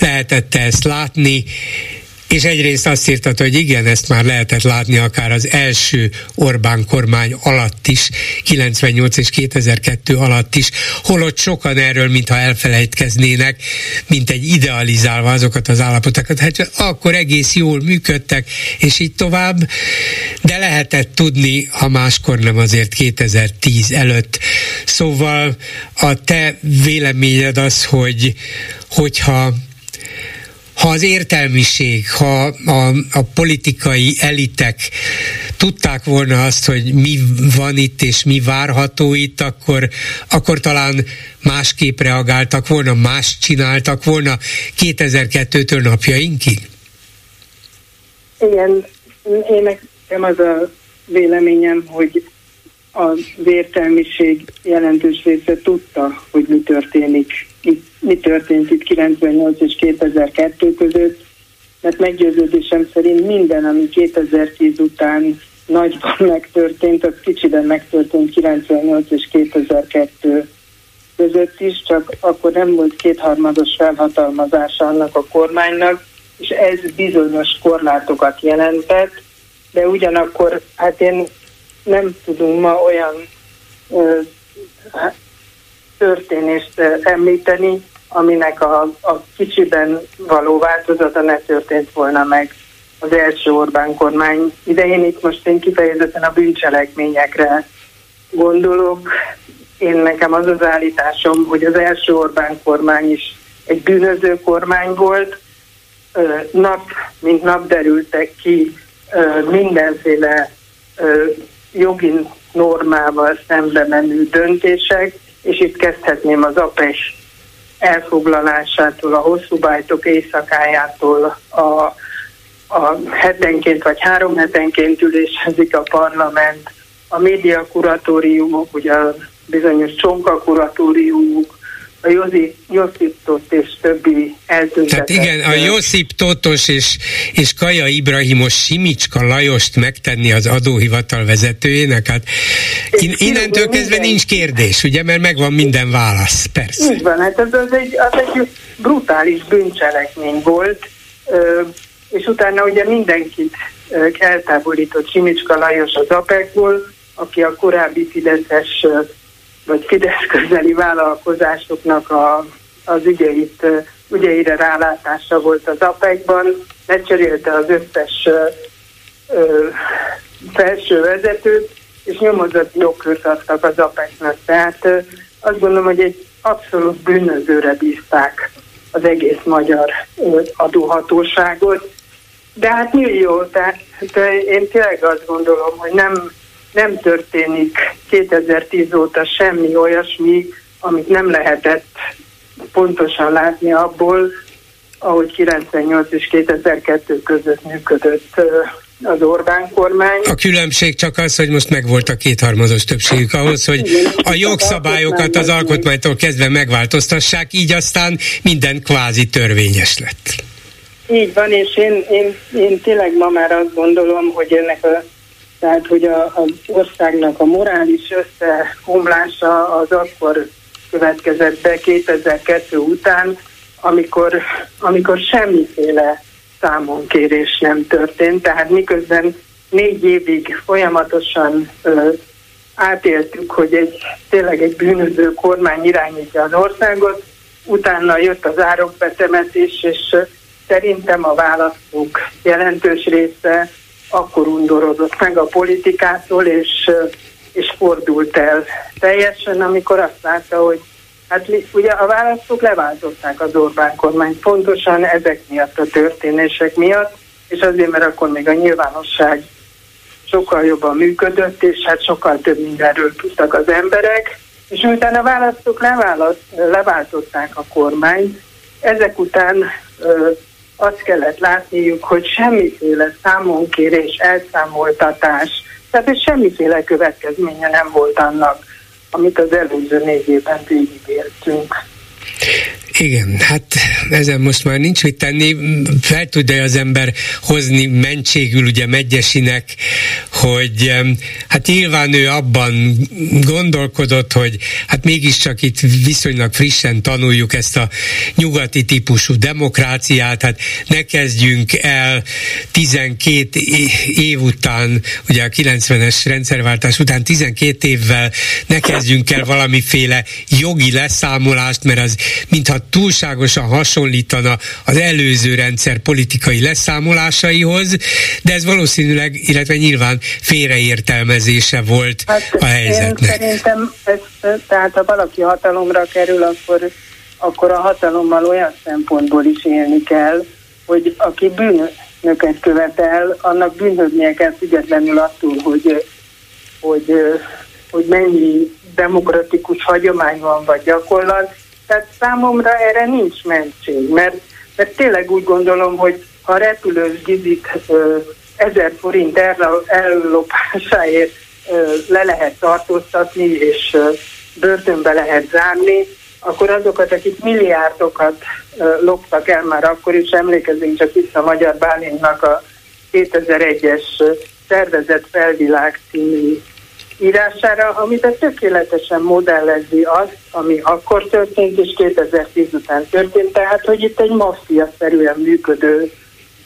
Lehetett ezt látni? És egyrészt azt írtad, hogy igen, ezt már lehetett látni akár az első Orbán kormány alatt is, kilencvennyolc és kétezer-kettő alatt is, holott sokan erről mintha elfelejtkeznének, mint egy idealizálva azokat az állapotokat. Hát akkor egész jól működtek, és így tovább, de lehetett tudni, ha máskor nem, azért kétezer-tíz előtt. Szóval a te véleményed az, hogy hogyha Ha az értelmiség, ha a, a politikai elitek tudták volna azt, hogy mi van itt és mi várható itt, akkor, akkor talán másképp reagáltak volna, más csináltak volna kétezer-kettőtől napjainkig? Igen, én nekem az a véleményem, hogy az értelmiség jelentős része tudta, hogy mi történik. Mi történt itt kilencvennyolc és kétezer-kettő között, mert meggyőződésem szerint minden, ami kétezer-tíz után nagyban megtörtént, az kicsiben megtörtént kilencvennyolc és kétezer-kettő között is, csak akkor nem volt kétharmados felhatalmazás annak a kormánynak, és ez bizonyos korlátokat jelentett, de ugyanakkor hát én nem tudunk ma olyan ö, történést említeni, aminek a, a kicsiben való változata ne történt volna meg az első Orbán kormány idején. Itt most én kifejezetten a bűncselekményekre gondolok. Én nekem az az állításom, hogy az első Orbán kormány is egy bűnöző kormány volt. Nap, mint nap derültek ki mindenféle jogi normával szembe menő döntések, és itt kezdhetném az APES elfoglalásától, a hosszúbájtok éjszakájától, a, a hetenként vagy három hetenként ülésezik a parlament, a médiakuratóriumok, ugye a bizonyos csonkakuratóriumok, a Józsi, Józsip Tott és többi eltüntetett. Tehát igen, a Józsip Tottos és, és Kaja Ibrahimos Simicska Lajost megtenni az adóhivatal vezetőjének, hát in, innentől kezdve nincs kérdés, ugye, mert megvan minden válasz, persze. Így van, hát az, az, egy, az egy brutális bűncselekmény volt, és utána ugye mindenkit eltávolított Simicska Lajos az APEC-ból, aki a korábbi fideszes vagy Fidesz közeli vállalkozásoknak a, az ügyeit, ügyeire rálátása volt az APEC-ban, lecserélte az összes ö, felső vezetőt, és nyomozati jogkört adtak az APEC-nek. Tehát ö, azt gondolom, hogy egy abszolút bűnözőre bízták az egész magyar ö, adóhatóságot. De hát millió, tehát én tényleg azt gondolom, hogy nem Nem történik kétezer-tíz óta semmi olyasmi, amit nem lehetett pontosan látni abból, ahogy kilencvennyolc és kétezer-kettő között működött az Orbán kormány. A különbség csak az, hogy most megvolt a kétharmados többségük ahhoz, hogy a jogszabályokat az alkotmánytól kezdve megváltoztassák, így aztán minden kvázi törvényes lett. Így van, és én, én, én tényleg ma már azt gondolom, hogy ennek a Tehát, hogy az országnak a morális összeomlása az akkor következett be kétezer-kettő után, amikor, amikor semmiféle számonkérés nem történt. Tehát miközben négy évig folyamatosan ö, átéltük, hogy egy, tényleg egy bűnöző kormány irányítja az országot, utána jött az árokbetemetés, és szerintem a választók jelentős része akkor undorodott meg a politikától, és, és fordult el teljesen, amikor azt látta, hogy hát ugye a választók leváltották az Orbán kormányt pontosan ezek miatt, a történések miatt, és azért, mert akkor még a nyilvánosság sokkal jobban működött, és hát sokkal több mindenről tudtak az emberek, és miután a választók leválaszt, leváltották a kormányt, ezek után azt kellett látniuk, hogy semmiféle számonkérés, elszámoltatás, tehát semmiféle következménye nem volt annak, amit az előző négy évben végigéltünk. Igen, hát ezen most már nincs mit tenni. Fel tudja az ember hozni mentségül ugye Medgyessynek, hogy hát nyilván ő abban gondolkodott, hogy hát mégiscsak itt viszonylag frissen tanuljuk ezt a nyugati típusú demokráciát, hát ne kezdjünk el tizenkét év után, ugye a kilencvenes rendszerváltás után tizenkét évvel ne kezdjünk el valamiféle jogi leszámolást, mert az mintha túlságosan hasonlítana az előző rendszer politikai leszámolásaihoz, de ez valószínűleg, illetve nyilván félreértelmezése volt hát a helyzetnek. Én szerintem, ez, tehát ha valaki hatalomra kerül, akkor, akkor a hatalommal olyan szempontból is élni kell, hogy aki bűnöket követel, annak bűnhődnie kell függetlenül attól, hogy, hogy, hogy mennyi demokratikus hagyomány van, vagy gyakorlat. Tehát számomra erre nincs mentség, mert, mert tényleg úgy gondolom, hogy ha a repülős gizit ezer forint ellopásáért ö, le lehet tartóztatni, és ö, börtönbe lehet zárni, akkor azokat, akik milliárdokat ö, loptak el már akkor is, emlékezünk csak vissza Magyar Bálintnak a kétezer-egyes Szervezett Felvilág című írására, amit a tökéletesen modellezi azt, ami akkor történt, és kétezer-tíz után történt, tehát hogy itt egy maffia-szerűen működő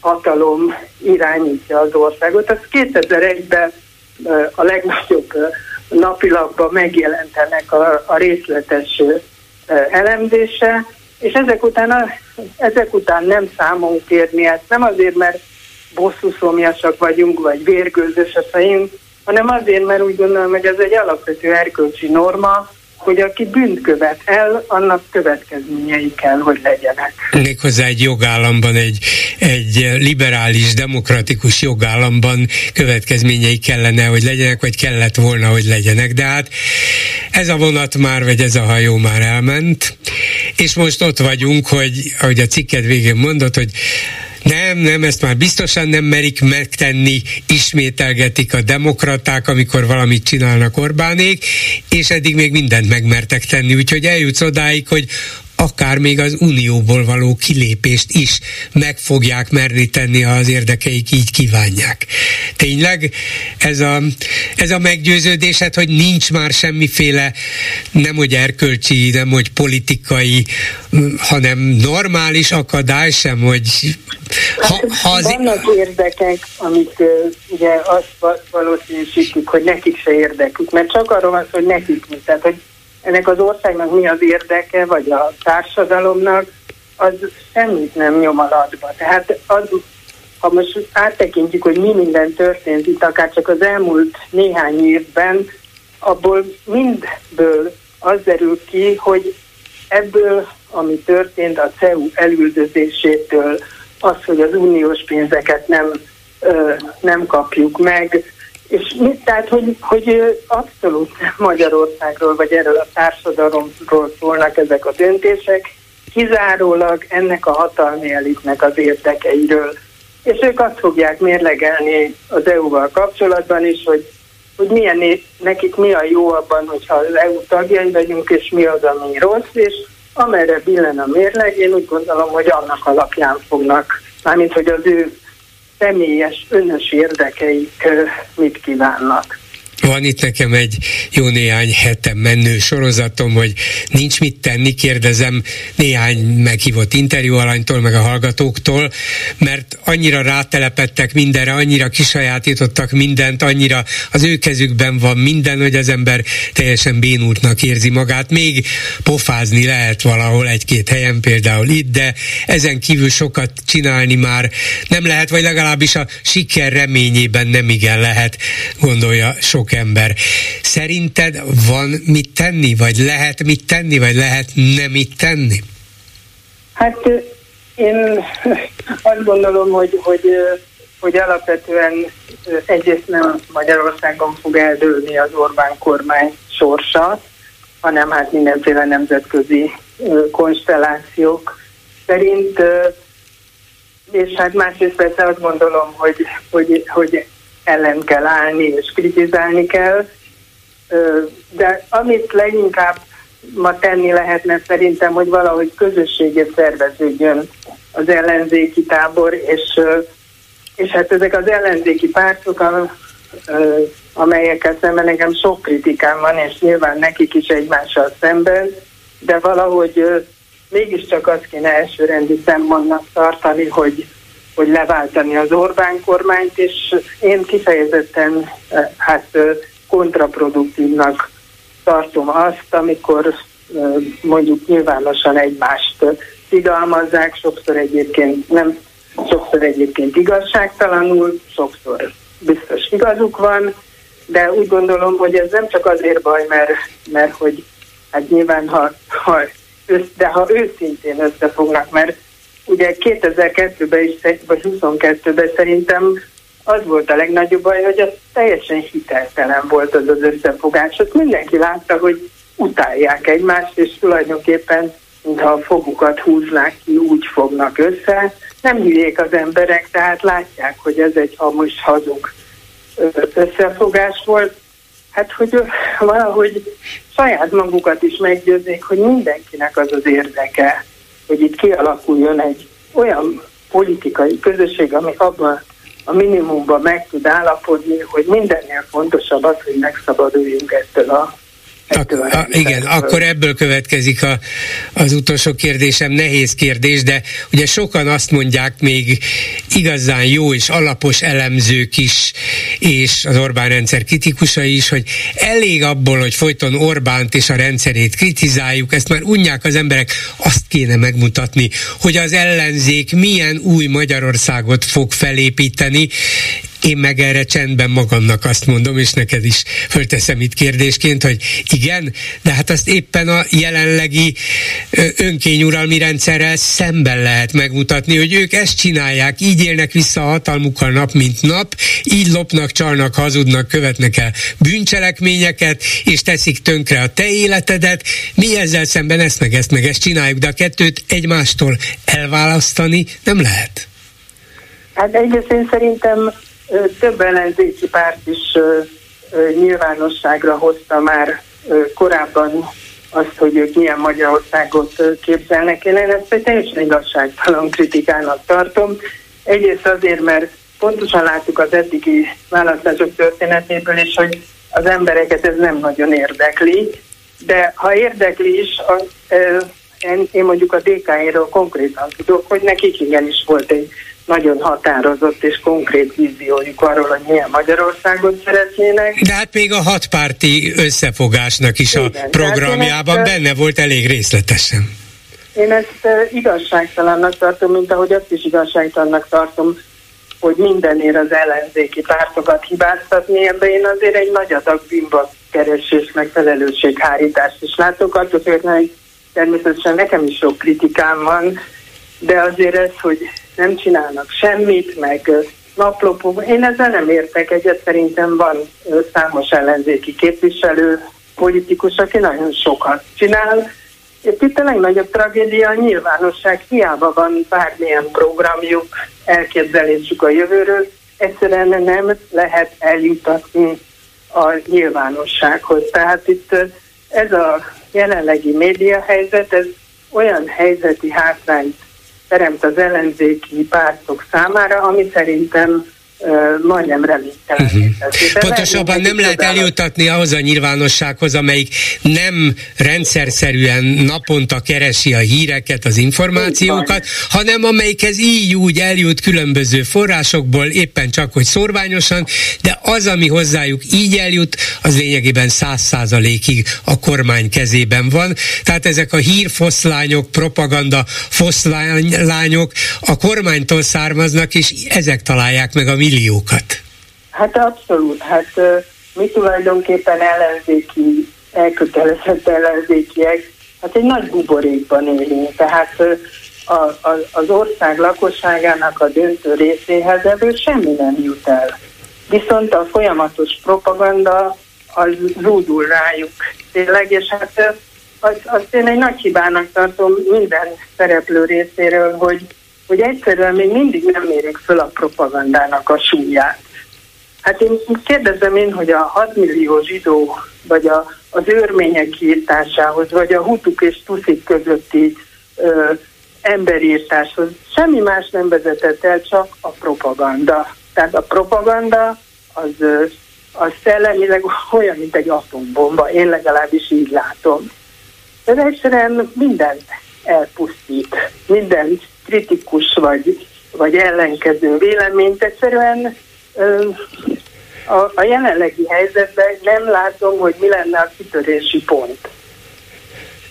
a hatalom irányítja az országot. Ez kétezer-egyben a legnagyobb napilapban megjelentenek a, a részletes elemzése, és ezek után, ezek után nem számon kérni ezt, nem azért, mert bosszuszomjasak vagyunk, vagy vérgőzös a fejünk, hanem azért, mert úgy gondolom, hogy ez egy alapvető erkölcsi norma, hogy aki bűnt követ el, annak következményei kell, hogy legyenek. Méghozzá egy jogállamban, egy, egy liberális, demokratikus jogállamban következményei kellene, hogy legyenek, vagy kellett volna, hogy legyenek. De hát ez a vonat már, vagy ez a hajó már elment, és most ott vagyunk, hogy ahogy a cikked végén mondott, hogy Nem, nem, ezt már biztosan nem merik megtenni, ismételgetik a demokraták, amikor valamit csinálnak Orbánék, és eddig még mindent megmertek tenni, úgyhogy eljutsz odáig, hogy akár még az unióból való kilépést is meg fogják merni tenni, ha az érdekeik így kívánják. Tényleg ez a, ez a meggyőződésed, hogy nincs már semmiféle nemhogy erkölcsi, nemhogy politikai, hanem normális akadály sem, hogy... Ha, ha az... Vannak érdekek, amit uh, ugye azt valószínűsítjük, hogy nekik se érdekük, mert csak arról van szó, hogy nekik mi, tehát hogy ennek az országnak mi az érdeke, vagy a társadalomnak, az semmit nem nyom alatba. Tehát az, ha most áttekintjük, hogy mi minden történt itt, akár csak az elmúlt néhány évben, abból mindből az derül ki, hogy ebből, ami történt a cé e u elüldözésétől, az, hogy az uniós pénzeket nem, ö, nem kapjuk meg, és mit, tehát, hogy, hogy abszolút Magyarországról, vagy erről a társadalomról szólnak ezek a döntések, kizárólag ennek a hatalmi elitnek az érdekeiről. És ők azt fogják mérlegelni az é u-val kapcsolatban is, hogy, hogy milyen, nekik mi a jó abban, hogyha az é u tagjai vagyunk, és mi az, ami rossz, és amerre billen a mérleg, én úgy gondolom, hogy annak alapján fognak, mármint, hogy az ő személyes, önös érdekeik mit kívánnak. Van itt nekem egy jó néhány hete menő sorozatom, hogy nincs mit tenni, kérdezem néhány meghívott interjúalanytól, meg a hallgatóktól, mert annyira rátelepettek mindenre, annyira kisajátítottak mindent, annyira az ő kezükben van minden, hogy az ember teljesen bénultnak érzi magát. Még pofázni lehet valahol egy-két helyen, például itt, de ezen kívül sokat csinálni már nem lehet, vagy legalábbis a siker reményében nem igen lehet, gondolja sok ember. Szerinted van mit tenni, vagy lehet mit tenni, vagy lehet nem mit tenni? Hát én azt gondolom, hogy, hogy, hogy alapvetően egyrészt nem Magyarországon fog eldőlni az Orbán kormány sorsa, hanem hát mindenféle nemzetközi konstellációk szerint, és hát másrészt persze azt gondolom, hogy, hogy, hogy ellen kell állni, és kritizálni kell. De amit leginkább ma tenni lehetne szerintem, hogy valahogy közösségé szerveződjön az ellenzéki tábor, és, és hát ezek az ellenzéki pártok, amelyekkel szemben nekem sok kritikám van, és nyilván nekik is egymással szemben, de valahogy mégiscsak azt kéne elsőrendi szempontnak tartani, hogy hogy leváltani az Orbán kormányt, és én kifejezetten hát kontraproduktívnak tartom azt, amikor mondjuk nyilvánosan egymást szidalmazzák, sokszor egyébként nem, sokszor egyébként igazságtalanul, sokszor biztos igazuk van, de úgy gondolom, hogy ez nem csak azért baj, mert, mert hogy hát nyilván, ha, ha, de ha őszintén összefognak, mert ugye kétezer-kettőben is, vagy huszonkettőben szerintem az volt a legnagyobb baj, hogy az teljesen hiteltelen volt az az összefogás. Azt mindenki látta, hogy utálják egymást, és tulajdonképpen, mintha a fogukat húznák ki, úgy fognak össze. Nem hülyék az emberek, tehát látják, hogy ez egy hamis, hazug összefogás volt. Hát, hogy valahogy saját magukat is meggyőzik, hogy mindenkinek az az érdeke, hogy itt kialakuljon egy olyan politikai közösség, ami abban a minimumban meg tud állapodni, hogy mindennél fontosabb az, hogy megszabaduljunk ettől a Ak- a, igen, akkor ebből következik a, az utolsó kérdésem, nehéz kérdés, de ugye sokan azt mondják, még igazán jó és alapos elemzők is, és az Orbán rendszer kritikusai is, hogy elég abból, hogy folyton Orbánt és a rendszerét kritizáljuk, ezt már unják az emberek, azt kéne megmutatni, hogy az ellenzék milyen új Magyarországot fog felépíteni. Én meg erre csendben magamnak azt mondom, és neked is fölteszem itt kérdésként, hogy igen, de hát azt éppen a jelenlegi önkényuralmi rendszerrel szemben lehet megmutatni, hogy ők ezt csinálják, így élnek vissza a hatalmukkal nap mint nap, így lopnak, csalnak, hazudnak, követnek el bűncselekményeket, és teszik tönkre a te életedet, mi ezzel szemben ezt meg ezt meg ezt csináljuk, de a kettőt egymástól elválasztani nem lehet. Hát egyrészt én szerintem több ellenzéki párt is nyilvánosságra hozta már korábban azt, hogy ők milyen Magyarországot képzelnek el. Én ezt egy teljesen igazságtalan kritikának tartom. Egyrészt azért, mert pontosan láttuk az eddigi választások történetéből is, hogy az embereket ez nem nagyon érdekli, de ha érdekli is, én mondjuk a dé ká-ról konkrétan tudok, hogy nekik igenis volt egy nagyon határozott és konkrét víziójuk arról, hogy milyen Magyarországot szeretnének. De hát még a hatpárti összefogásnak is, igen, a programjában ezt, benne volt elég részletesen. Én ezt igazságtalannak tartom, mint ahogy azt is igazságtalannak tartom, hogy mindenért az ellenzéki pártokat hibáztatni, ebben én azért egy nagy adag bűnbakkeresés, meg felelősséghárítást is látok, attól hogy természetesen nekem is sok kritikám van, de azért ez, hogy nem csinálnak semmit, meg naplopó. Én ezzel nem értek egyet, szerintem van számos ellenzéki képviselő, politikus, aki nagyon sokat csinál. Itt a legnagyobb tragédia a nyilvánosság, hiába van bármilyen programjuk, elképzelésük a jövőről, egyszerűen nem lehet eljutatni a nyilvánossághoz. Tehát itt ez a jelenlegi média helyzet, ez olyan helyzeti hátrányt teremt az ellenzéki pártok számára, ami szerintem uh, majdnem reménytelen. Uh-huh. Pontosabban nem lehet eljutatni ahhoz a nyilvánossághoz, amelyik nem rendszerszerűen naponta keresi a híreket, az információkat, hanem amelyikhez így úgy eljut különböző forrásokból, éppen csak, hogy szorványosan, de az, ami hozzájuk így eljut, az lényegében száz százalékig a kormány kezében van. Tehát ezek a hírfoszlányok, propaganda foszlányok a kormánytól származnak, és ezek találják meg a milliókat. Hát abszolút. Hát mi tulajdonképpen ellenzéki, elkötelezett ellenzékiek, hát egy nagy buborékban élünk. Tehát a, a, az ország lakosságának a döntő részéhez ebből semmi nem jut el. Viszont a folyamatos propaganda az zúdul rájuk tényleg, és hát azt, azt én egy nagy hibának tartom minden szereplő részéről, hogy, hogy egyszerűen még mindig nem érik föl a propagandának a súlyát. Hát én kérdezem én, hogy a hat millió zsidó, vagy a, az örmények kiirtásához, vagy a hutuk és tuszik közötti ö, emberírtáshoz semmi más nem vezetett el, csak a propaganda. Tehát a propaganda az, az szellemileg olyan, mint egy atombomba. Én legalábbis így látom. De egyszerűen mindent elpusztít. Minden kritikus vagy, vagy ellenkező véleményt. Egyszerűen a, a jelenlegi helyzetben nem látom, hogy mi lenne a kitörési pont.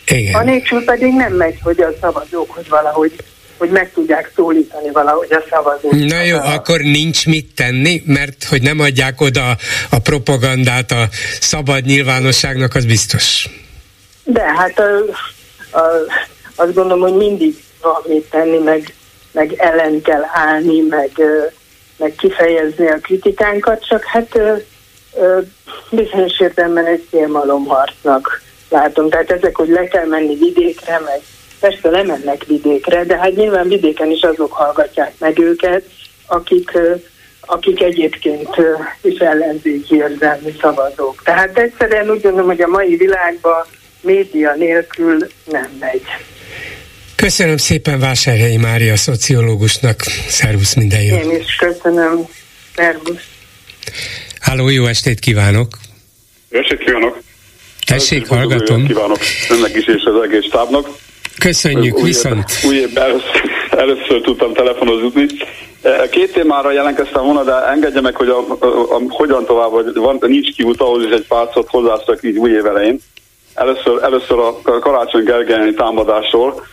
Igen. Anélkül pedig nem megy, hogy a szavazókhoz valahogy hogy meg tudják szólítani valahogy a szavazót. Na jó, akkor nincs mit tenni, mert hogy nem adják oda a propagandát a szabad nyilvánosságnak, az biztos. De hát a, a, azt gondolom, hogy mindig van mit tenni, meg, meg ellen kell állni, meg, meg kifejezni a kritikánkat, csak hát bizonyos értelemben egy szélmalomharcnak látom. Tehát ezek, hogy le kell menni vidékre, meg persze lemennek vidékre, de hát nyilván vidéken is azok hallgatják meg őket, akik, akik egyébként is ellenzéki érzelmi szavazók. Tehát egyszerűen úgy gondolom, hogy a mai világban média nélkül nem megy. Köszönöm szépen Vásárhelyi Mária szociológusnak. Szervusz, minden jót. Én is köszönöm. Szervusz. Háló, jó estét kívánok. Jó estét kívánok. Tessék, hallgatom. Kívánok önnek is és az egész tábnak. Köszönjük, új viszont. Év, új évben először, először tudtam telefonozni. Két témára jelentkeztem volna, de engedje meg, hogy a, a, a, hogyan tovább, vagy van, nincs kiút, ahhoz is egy pár szót hozzászok így új év elején. Először, először a Karácsony Gergely támadásról.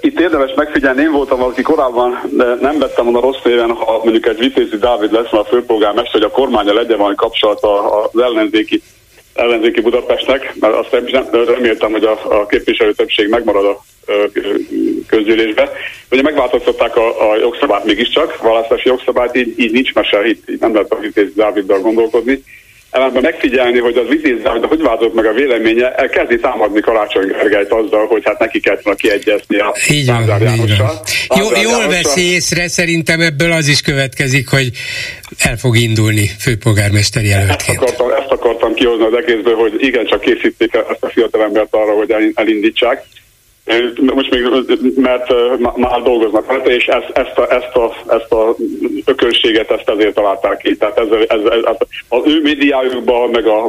Itt érdemes megfigyelni, én voltam, aki korábban nem vettem volna rossz néven, ha mondjuk egy Vitézy Dávid lesz a főpolgármester, hogy a kormánya legyen valami kapcsolata az ellenzéki, ellenzéki Budapestnek, mert azt reméltem, hogy a, a képviselő többség megmarad a közgyűlésbe. Ugye megváltoztatták a, a jogszabályt mégiscsak, választási jogszabályt, így, így nincs mese, így, így nem lehet a Vitézy Dáviddal gondolkodni. Ellenben megfigyelni, hogy az Vitézy Dávid, hogy változott meg a véleménye, elkezdi támadni Karácsony Gergelyt azzal, hogy hát neki kellett volna kiegyezni a Lázár Jánossal. Jól Jánossal. Veszi észre, szerintem ebből az is következik, hogy el fog indulni főpolgármester jelöltként. Ezt akartam, ezt akartam kihozni az egészből, hogy igencsak készítik ezt a fiatalembert arra, hogy elindítsák. Most még, mert már dolgoznak rajta, és ezt, ezt, a, ezt, a, ezt a ökölséget ezt ezért találták ki. Tehát ez, ez, ez, az ő médiájukban, meg a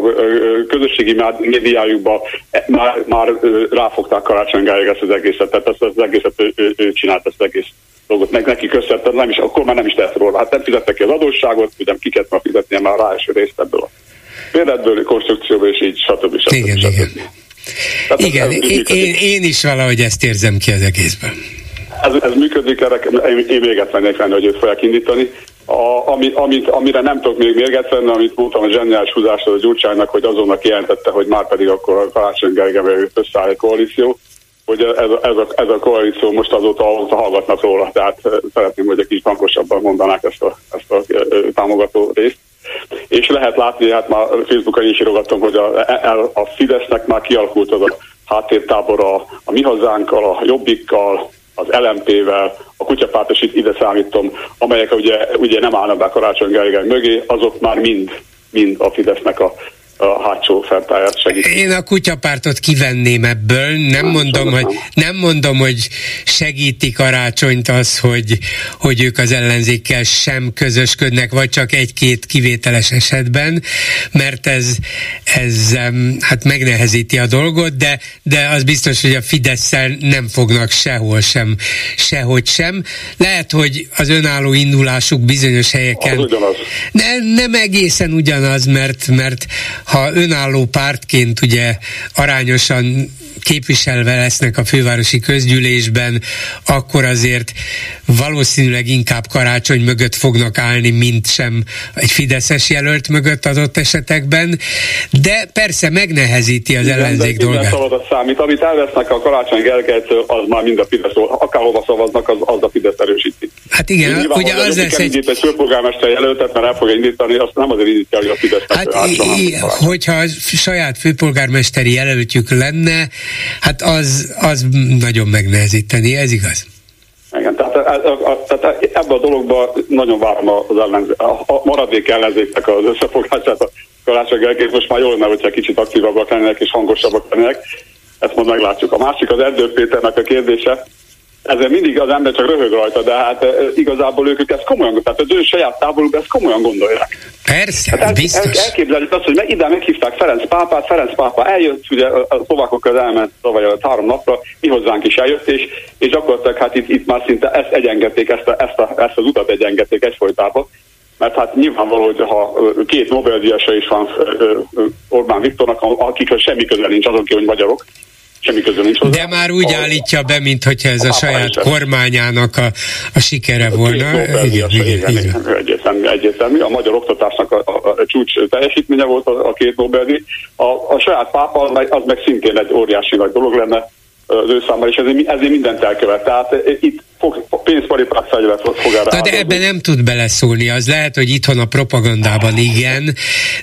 közösségi médiájukban már, már ráfogták Karácsony Gergelyt ezt az egészet. Tehát ezt az egészet ő, ő, ő csinált ezt az egész dolgot. Meg neki köszönhetett, nem is, akkor már nem is tehet róla. Hát nem fizettek ki az adósságot, ugye kiket már fizetnie már rá első részt ebből a véletből, konstrukcióból, és így stb. stb. Igen, stb. Igen. Hát igen, ez, ez én, én, én is valahogy ezt érzem ki az egészben. Ez, ez működik, erre én, én mérget lennék lenni, hogy őt fogják indítani. A, ami, amit, amire nem tudok még mérget lenni, amit mondtam a zseniális húzásra a Gyurcsánynak, hogy azonnak kijelentette, hogy már pedig akkor a Karácsony Gergelyvel összeáll egy koalíció, hogy ez, ez, a, ez a koalíció most azóta hallgatnak róla. Tehát szeretném, hogy egy kis bankosabban mondanák ezt a, ezt a támogató részt. És lehet látni, hát már Facebookon is írogattam, hogy a, a, a Fidesznek már kialakult az a háttértábor a, a Mi Hazánkkal, a Jobbikkal, az el em pé-vel, a Kutyapárt, és itt ide számítom, amelyek ugye, ugye nem állnak be Karácsony Gergely mögé, azok már mind, mind a Fidesznek a, a hátsó feltáját segítik. Én a Kutyapártot kivenném ebből, nem, nem, mondom, hogy, nem mondom, hogy segíti Karácsonyt az, hogy, hogy ők az ellenzékkel sem közösködnek, vagy csak egy-két kivételes esetben, mert ez, ez hát megnehezíti a dolgot, de, de az biztos, hogy a Fidesszel nem fognak sehol sem, sehogy sem. Lehet, hogy az önálló indulásuk bizonyos helyeken... Az ugyanaz. Ne, nem egészen ugyanaz, mert, mert ha önálló pártként ugye arányosan képviselve lesznek a fővárosi közgyűlésben, akkor azért valószínűleg inkább Karácsony mögött fognak állni, mint sem egy fideszes jelölt mögött adott esetekben, de persze megnehezíti az igen, ellenzék de dolgát. Szavazat számít, amit elvesznek a Karácsony Gergelytől, az már mind a Fidesz, akárhova szavaznak, az, az a Fidesz erősíti. Hát igen, nyilván, ugye az lesz egy... Indít egy főpolgármester jelöltet, mert el fogja indítani, azt nem azért indítja, hogy a Fidesz. Hát hogyha a saját főpolgármesteri jelöltjük lenne, hát az, az nagyon megnehezíteni, ez igaz? Igen, tehát, tehát ebben a dologban nagyon várom az ellenzék, a maradék ellenzéknek az összefogását, a Karácsony Gergelyt most már jól lenne, hogyha kicsit aktívabbak lennének és hangosabbak lennének, ezt majd meglátjuk. A másik az Erdő Péternek a kérdése, ezzel mindig az ember csak röhög rajta, de hát igazából ők ezt komolyan, tehát az ő saját táboruk ezt komolyan gondolják. Persze, hát el, biztos. El, elképzeljük azt, hogy meg, ide meghívták Ferenc pápát, Ferenc pápa eljött, ugye a szlovákokkal elment tavaly előtt három napra, mi hozzánk is eljött, és, és gyakorlatilag hát itt, itt már szinte ezt egyengedték, ezt, a, ezt, a, ezt az utat egyengedték egyfolytában, mert hát nyilvánvaló, hogy ha két Nobel-díjasa is van Orbán Viktornak, akikről semmi közel nincs, azon ki, hogy magyarok, semmi közül nincs hozzá. De már úgy a, állítja be, mint hogyha ez a, a saját kormányának a, a sikere volna. Egyértelmű, a magyar oktatásnak a, a, a csúcs teljesítménye volt a, a két Nobel-díj. A, a saját pápa az meg szintén egy óriási nagy dolog lenne az ő számára, és ezért, ezért mindent elkövet. Tehát itt pénzparipát fegyvert fog erre. Na de ebben nem tud beleszólni, az lehet, hogy itthon a propagandában igen,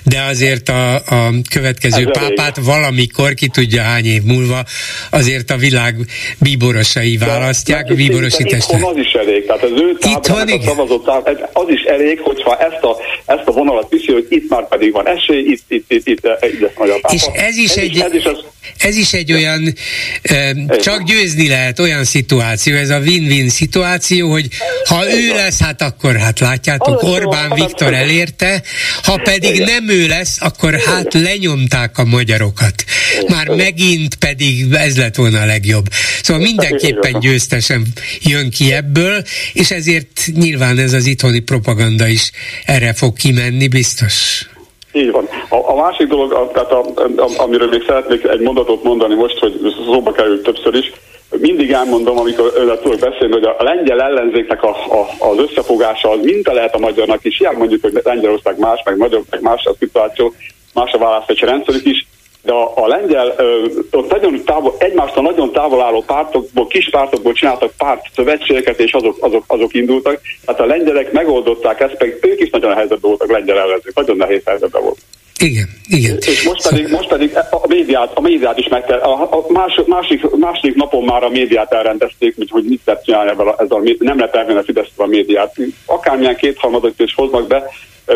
de azért a, a következő ez pápát elég. Valamikor, ki tudja hány év múlva, azért a világ bíborosai választják, de, bíborosi testet. Az is elég, tehát az ő tábornak szavazott tábor, az is elég, hogyha ezt a, ezt a vonalat viszi, hogy itt már pedig van esély, itt, itt, itt, itt, itt magyar pápa. És ez is, ez egy, is, ez is, az... ez is egy olyan, e, csak győzni lehet olyan szituáció, ez a win-win szituáció, hogy ha ő lesz, hát akkor hát látjátok, Orbán Viktor elérte, ha pedig nem ő lesz, akkor hát lenyomták a magyarokat. már igen. Megint pedig ez lett volna a legjobb. Szóval mindenképpen győztesen jön ki ebből, és ezért nyilván ez az itthoni propaganda is erre fog kimenni, biztos. Így van. A, a másik dolog, a, tehát a, a, amiről még szeretnék egy mondatot mondani most, hogy szóba került többször is, mindig elmondom, amikor önnel tudok beszélni, hogy a lengyel ellenzéknek a, a, az összefogása az minta lehet a magyarnak is, ilyen mondjuk, hogy Lengyelország más, meg Magyar, meg más a szituáció, más a választási rendszerük is, de a, a lengyel, ö, ott nagyon távol, egymástól nagyon távol álló pártokból, kis pártokból csináltak pártszövetségeket, és azok, azok, azok indultak. Hát a lengyelek megoldották ezt, pedig ők is nagyon helyzetben voltak, lengyel ellenzék, nagyon nehéz helyzetben volt. Igen, igen. És most pedig, most pedig a, médiát, a médiát is meg kell, a, a másik, másik, másik napon már a médiát elrendezték, hogy, hogy mit lehet csinálni ezzel a, ezzel a nem lehet elvenni a Fidesztől a médiát. Akármilyen kétharmadot is hoznak be,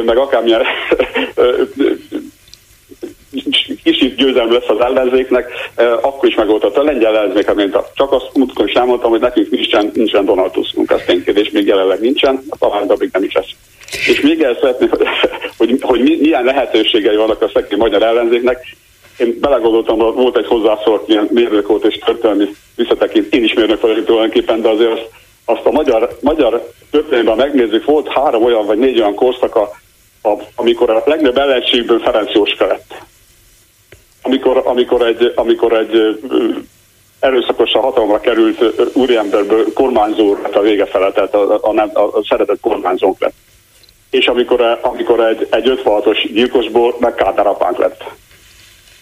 meg akármilyen kicsit győzelme lesz az ellenzéknek, akkor is megoldható a lengyel ellenzék, mint a, csak azt múltkor is elmondtam, hogy nekünk nincsen, nincsen Donald Tuskunk, ez ténykérdés, még jelenleg nincsen, talán addig nem is lesz. És még el szeretném, hogy, hogy, hogy milyen lehetőségei vannak a szegény magyar ellenzéknek. Én belegondoltam, hogy volt egy hozzászólt ilyen mérnök volt és történelmi visszatekint, én is mérnök vagyok tulajdonképpen, de azért azt, azt a magyar, magyar történelemben megnézzük, volt három olyan vagy négy olyan korszaka, amikor a legnagyobb ellenségben Ferenc Jóska lett. Amikor, amikor egy, amikor egy erőszakosan hatalomra került úriemberből kormányzó lett a vége fele, tehát a, a, a, a szeretett kormányzónk lett. És amikor, amikor egy, egy ötvenhatos gyilkosból meg Kádár apánk lett.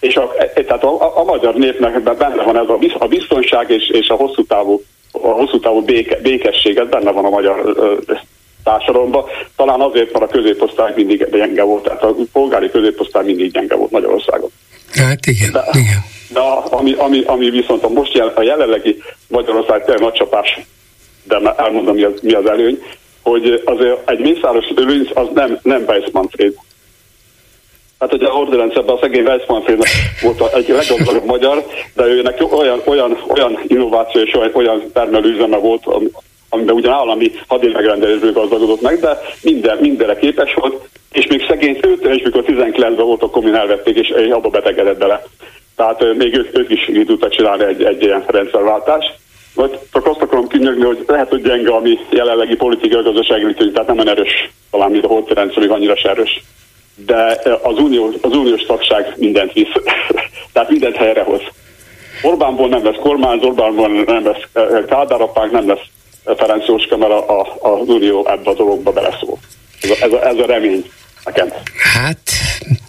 És a, tehát a, a, a magyar népnek benne van ez a, a biztonság és, és a hosszú távú, a hosszú távú béke, békesség, ez benne van a magyar társadalomban. Talán azért, mert a középosztály mindig gyenge volt, tehát a polgári középosztály mindig gyenge volt Magyarországon. Hát igen, de, igen. De ami, ami, ami viszont a most jel, a jelenlegi Magyarország tényleg nagy csapás, de elmondom, mi az, mi az előny, hogy azért egy Mészáros Lőrinc az nem, nem Weiss-Manfréd. Hát ugye a Orderendszerben a szegény Weiss-Manfrédnek volt egy leggazdagabb magyar, de őnek olyan, olyan, olyan innováció és olyan, olyan termelőüzeme volt, amiben ugyan állami hadimegrendelésből gazdagodott meg, de minden, mindenre képes volt, és még szegény őtől, és mikor tizenkilencben volt, akkor min elvették, és abba betegedett bele. Tehát még őt, őt is így tudtak csinálni egy, egy ilyen rendszerváltást. Vagy csak azt akarom kinyögni, hogy lehet, hogy gyenge a mi jelenlegi politikai gazdasági viszony, tehát nem olyan erős, talán mint a Horthy rendszer, még annyira se erős. De az, unió, az uniós tagság mindent visz, tehát mindent helyrehoz. Orbánból nem lesz kormányzó, Orbánból nem lesz Kádárapánk, nem lesz Ferenc Jóska, mert a, a, az unió ebbe a dologba beleszól. Ez a, ez a, ez a remény nekem. Hát,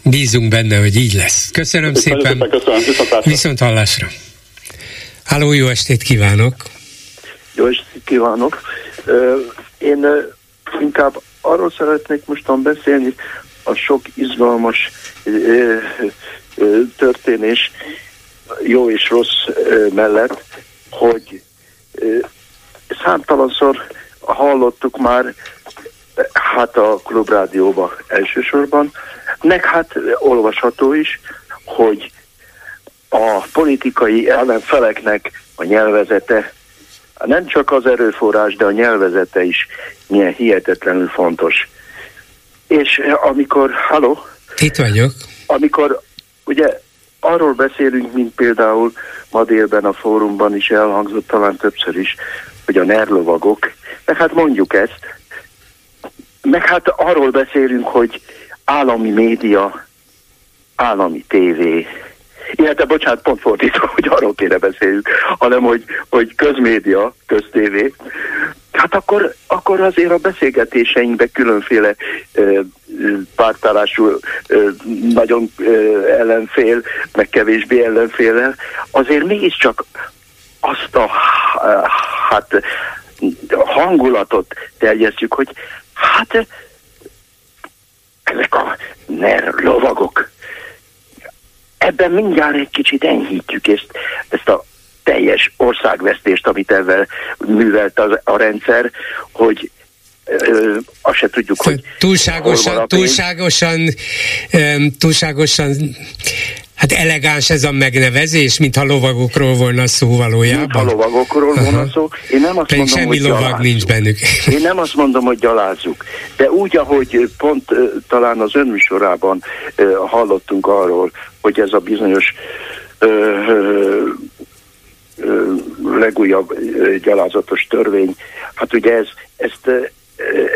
bízunk benne, hogy így lesz. Köszönöm én szépen. szépen köszönöm. Viszont, Viszont hallásra. Halló, jó estét kívánok! Jó estét kívánok! Én inkább arról szeretnék mostan beszélni, a sok izgalmas történés jó és rossz mellett, hogy számtalanszor hallottuk már, hát a Klubrádióban elsősorban, meg hát olvasható is, hogy a politikai ellenfeleknek a nyelvezete, nem csak az erőforrás, de a nyelvezete is milyen hihetetlenül fontos. És amikor, halló? Itt vagyok. Amikor ugye arról beszélünk, mint például ma délben a fórumban is elhangzott, talán többször is, hogy a nerlovagok, meg hát mondjuk ezt, meg hát arról beszélünk, hogy állami média, állami tévé, illetve, bocsánat, pont fordítva, hogy arról kéne beszéljük, hanem, hogy, hogy közmédia, köztévé. Hát akkor, akkor azért a beszélgetéseinkben különféle ö, pártállású, ö, nagyon ö, ellenfél, meg kevésbé ellenféllel, azért mégiscsak azt a hát, hangulatot terjesztjük, hogy hát ezek a nerlovagok, ebben mindjárt egy kicsit enyhítjük ezt, ezt a teljes országvesztést, amit ebben művelt az, a rendszer, hogy ö, azt se tudjuk, hogy túlságosan, túlságosan, túlságosan hát elegáns ez a megnevezés, mintha lovagokról volna szó valójában. Mintha lovagokról volna szó. Én nem azt mondom, semmi hogy lovag nincs bennük. Én nem azt mondom, hogy gyalázzuk. De úgy, ahogy pont talán az ön műsorában hallottunk arról, hogy ez a bizonyos ö, ö, ö, legújabb ö, gyalázatos törvény. Hát ugye ez, ezt ö,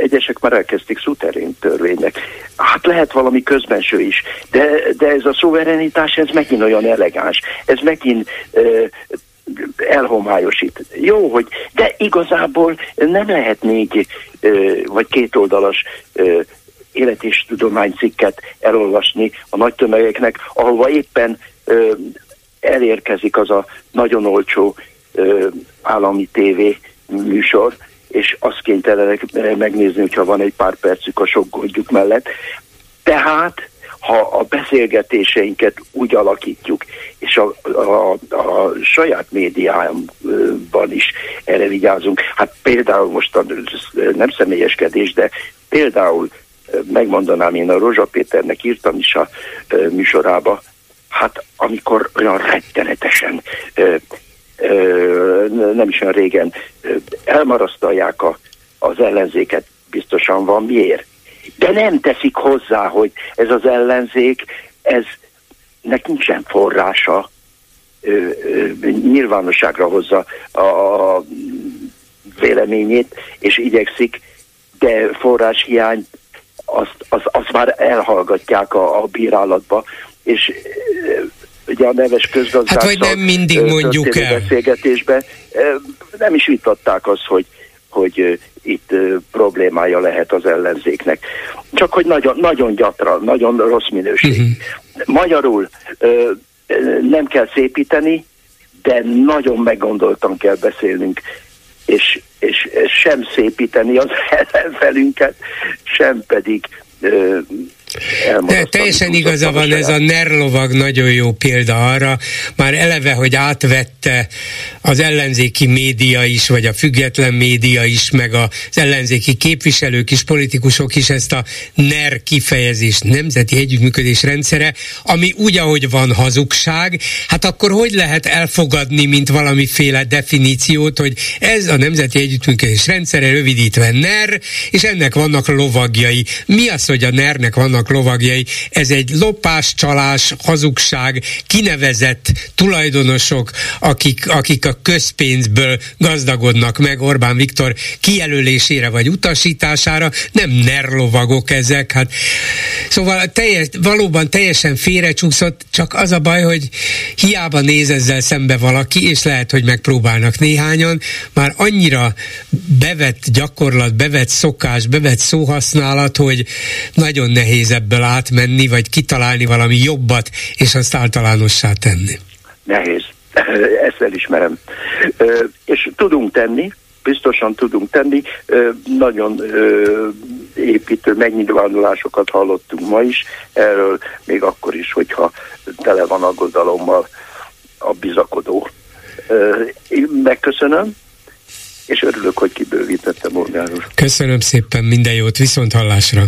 egyesek már elkezdték szuterén törvénynek. Hát lehet valami közbenső is, de, de ez a szuverenitás, ez megint olyan elegáns, ez megint ö, elhomályosít. Jó, hogy de igazából nem lehet négy ö, vagy kétoldalas ö, élet és tudománycikket elolvasni a nagy tömegeknek, ahova éppen ö, elérkezik az a nagyon olcsó ö, állami tévé műsor, és azt kénytelenek megnézni, hogyha van egy pár percük a sok gondjuk mellett. Tehát, ha a beszélgetéseinket úgy alakítjuk, és a, a, a saját médiában is erre vigyázunk, hát például most a, nem személyeskedés, de például megmondanám, én a Rózsa Péternek írtam is a e, műsorába, hát amikor olyan rettenetesen, e, e, nem is olyan régen, e, elmarasztalják a, az ellenzéket, biztosan van miért. De nem teszik hozzá, hogy ez az ellenzék, ez nek nincsen forrása, e, e, nyilvánosságra hozza a, a véleményét, és igyekszik, de forráshiány, Azt, azt, azt már elhallgatják a, a bírálatba, és e, ugye a neves közgazdászak... Hát, vagy nem mindig mondjuk el. Beszélgetésben e, nem is vitatták azt, hogy, hogy e, itt e, problémája lehet az ellenzéknek. Csak hogy nagyon, nagyon gyatra, nagyon rossz minőség. Uh-huh. Magyarul e, nem kell szépíteni, de nagyon meggondoltan kell beszélnünk, és és sem szépíteni az ellenfelünket, sem pedig ö, de teljesen igaza van, ez a nerlovag nagyon jó példa arra, már eleve, hogy átvette az ellenzéki média is, vagy a független média is, meg az ellenzéki képviselők is, politikusok is ezt a NER kifejezést, nemzeti együttműködés rendszere, ami úgy, ahogy van, hazugság, hát akkor hogy lehet elfogadni, mint valamiféle definíciót, hogy ez a nemzeti együttműködés rendszere, rövidítve NER, és ennek vannak lovagjai. Mi az, hogy a NER-nek vannak lovagjai? Ez egy lopás, csalás, hazugság, kinevezett tulajdonosok, akik, akik a közpénzből gazdagodnak meg Orbán Viktor kijelölésére vagy utasítására, nem nerlovagok ezek. Hát. Szóval teljes, valóban teljesen félrecsúszott, csak az a baj, hogy hiába néz ezzel szembe valaki, és lehet, hogy megpróbálnak néhányan, már annyira bevett gyakorlat, bevett szokás, bevett szóhasználat, hogy nagyon nehéz ebből átmenni, vagy kitalálni valami jobbat, és azt általánossá tenni. Nehéz. Ezt elismerem. És tudunk tenni, biztosan tudunk tenni, nagyon építő megnyilvánulásokat hallottunk ma is, erről még akkor is, hogyha tele van aggodalommal a bizakodó. Én megköszönöm, és örülök, hogy kibővítettem, Bolgár úr. Köszönöm szépen, minden jót, viszont hallásra.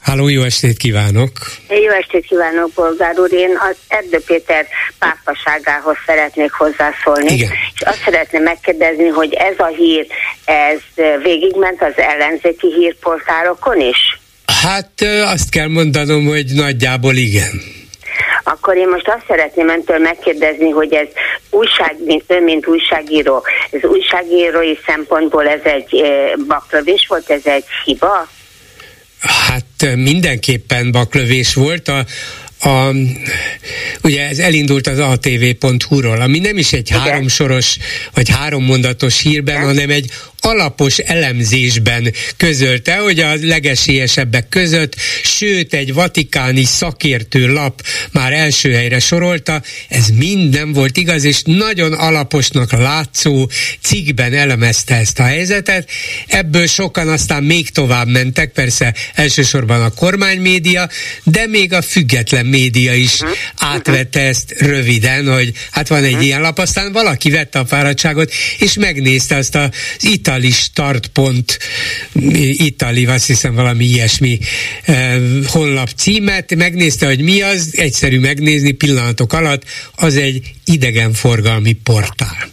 Háló, jó estét kívánok! Jó estét kívánok, Bolgár úr! Én az Erdő Péter pápaságához szeretnék hozzászólni. Igen. És azt szeretném megkérdezni, hogy ez a hír, ez végigment az ellenzéki hírportálokon is? Hát azt kell mondanom, hogy nagyjából igen. Akkor én most azt szeretném öntől megkérdezni, hogy ez újság, mint ön, mint újságíró, ez újságírói szempontból ez egy baklövés volt, ez egy hiba? Hát mindenképpen baklövés volt. A, a, ugye ez elindult az a t v pont hu-ról, ami nem is egy háromsoros vagy hárommondatos hírben, igen, hanem egy alapos elemzésben közölte, hogy a legesélyesebbek között, sőt egy vatikáni szakértő lap már első helyre sorolta, ez mind nem volt igaz, és nagyon alaposnak látszó cikkben elemezte ezt a helyzetet, ebből sokan aztán még tovább mentek, persze elsősorban a kormánymédia, de még a független média is átvette ezt röviden, hogy hát van egy ilyen lap, aztán valaki vette a fáradtságot, és megnézte azt az itt Itali Startpont, Itali, azt hiszem valami ilyesmi eh, honlap címet, megnézte, hogy mi az, egyszerű megnézni pillanatok alatt, az egy idegenforgalmi portál.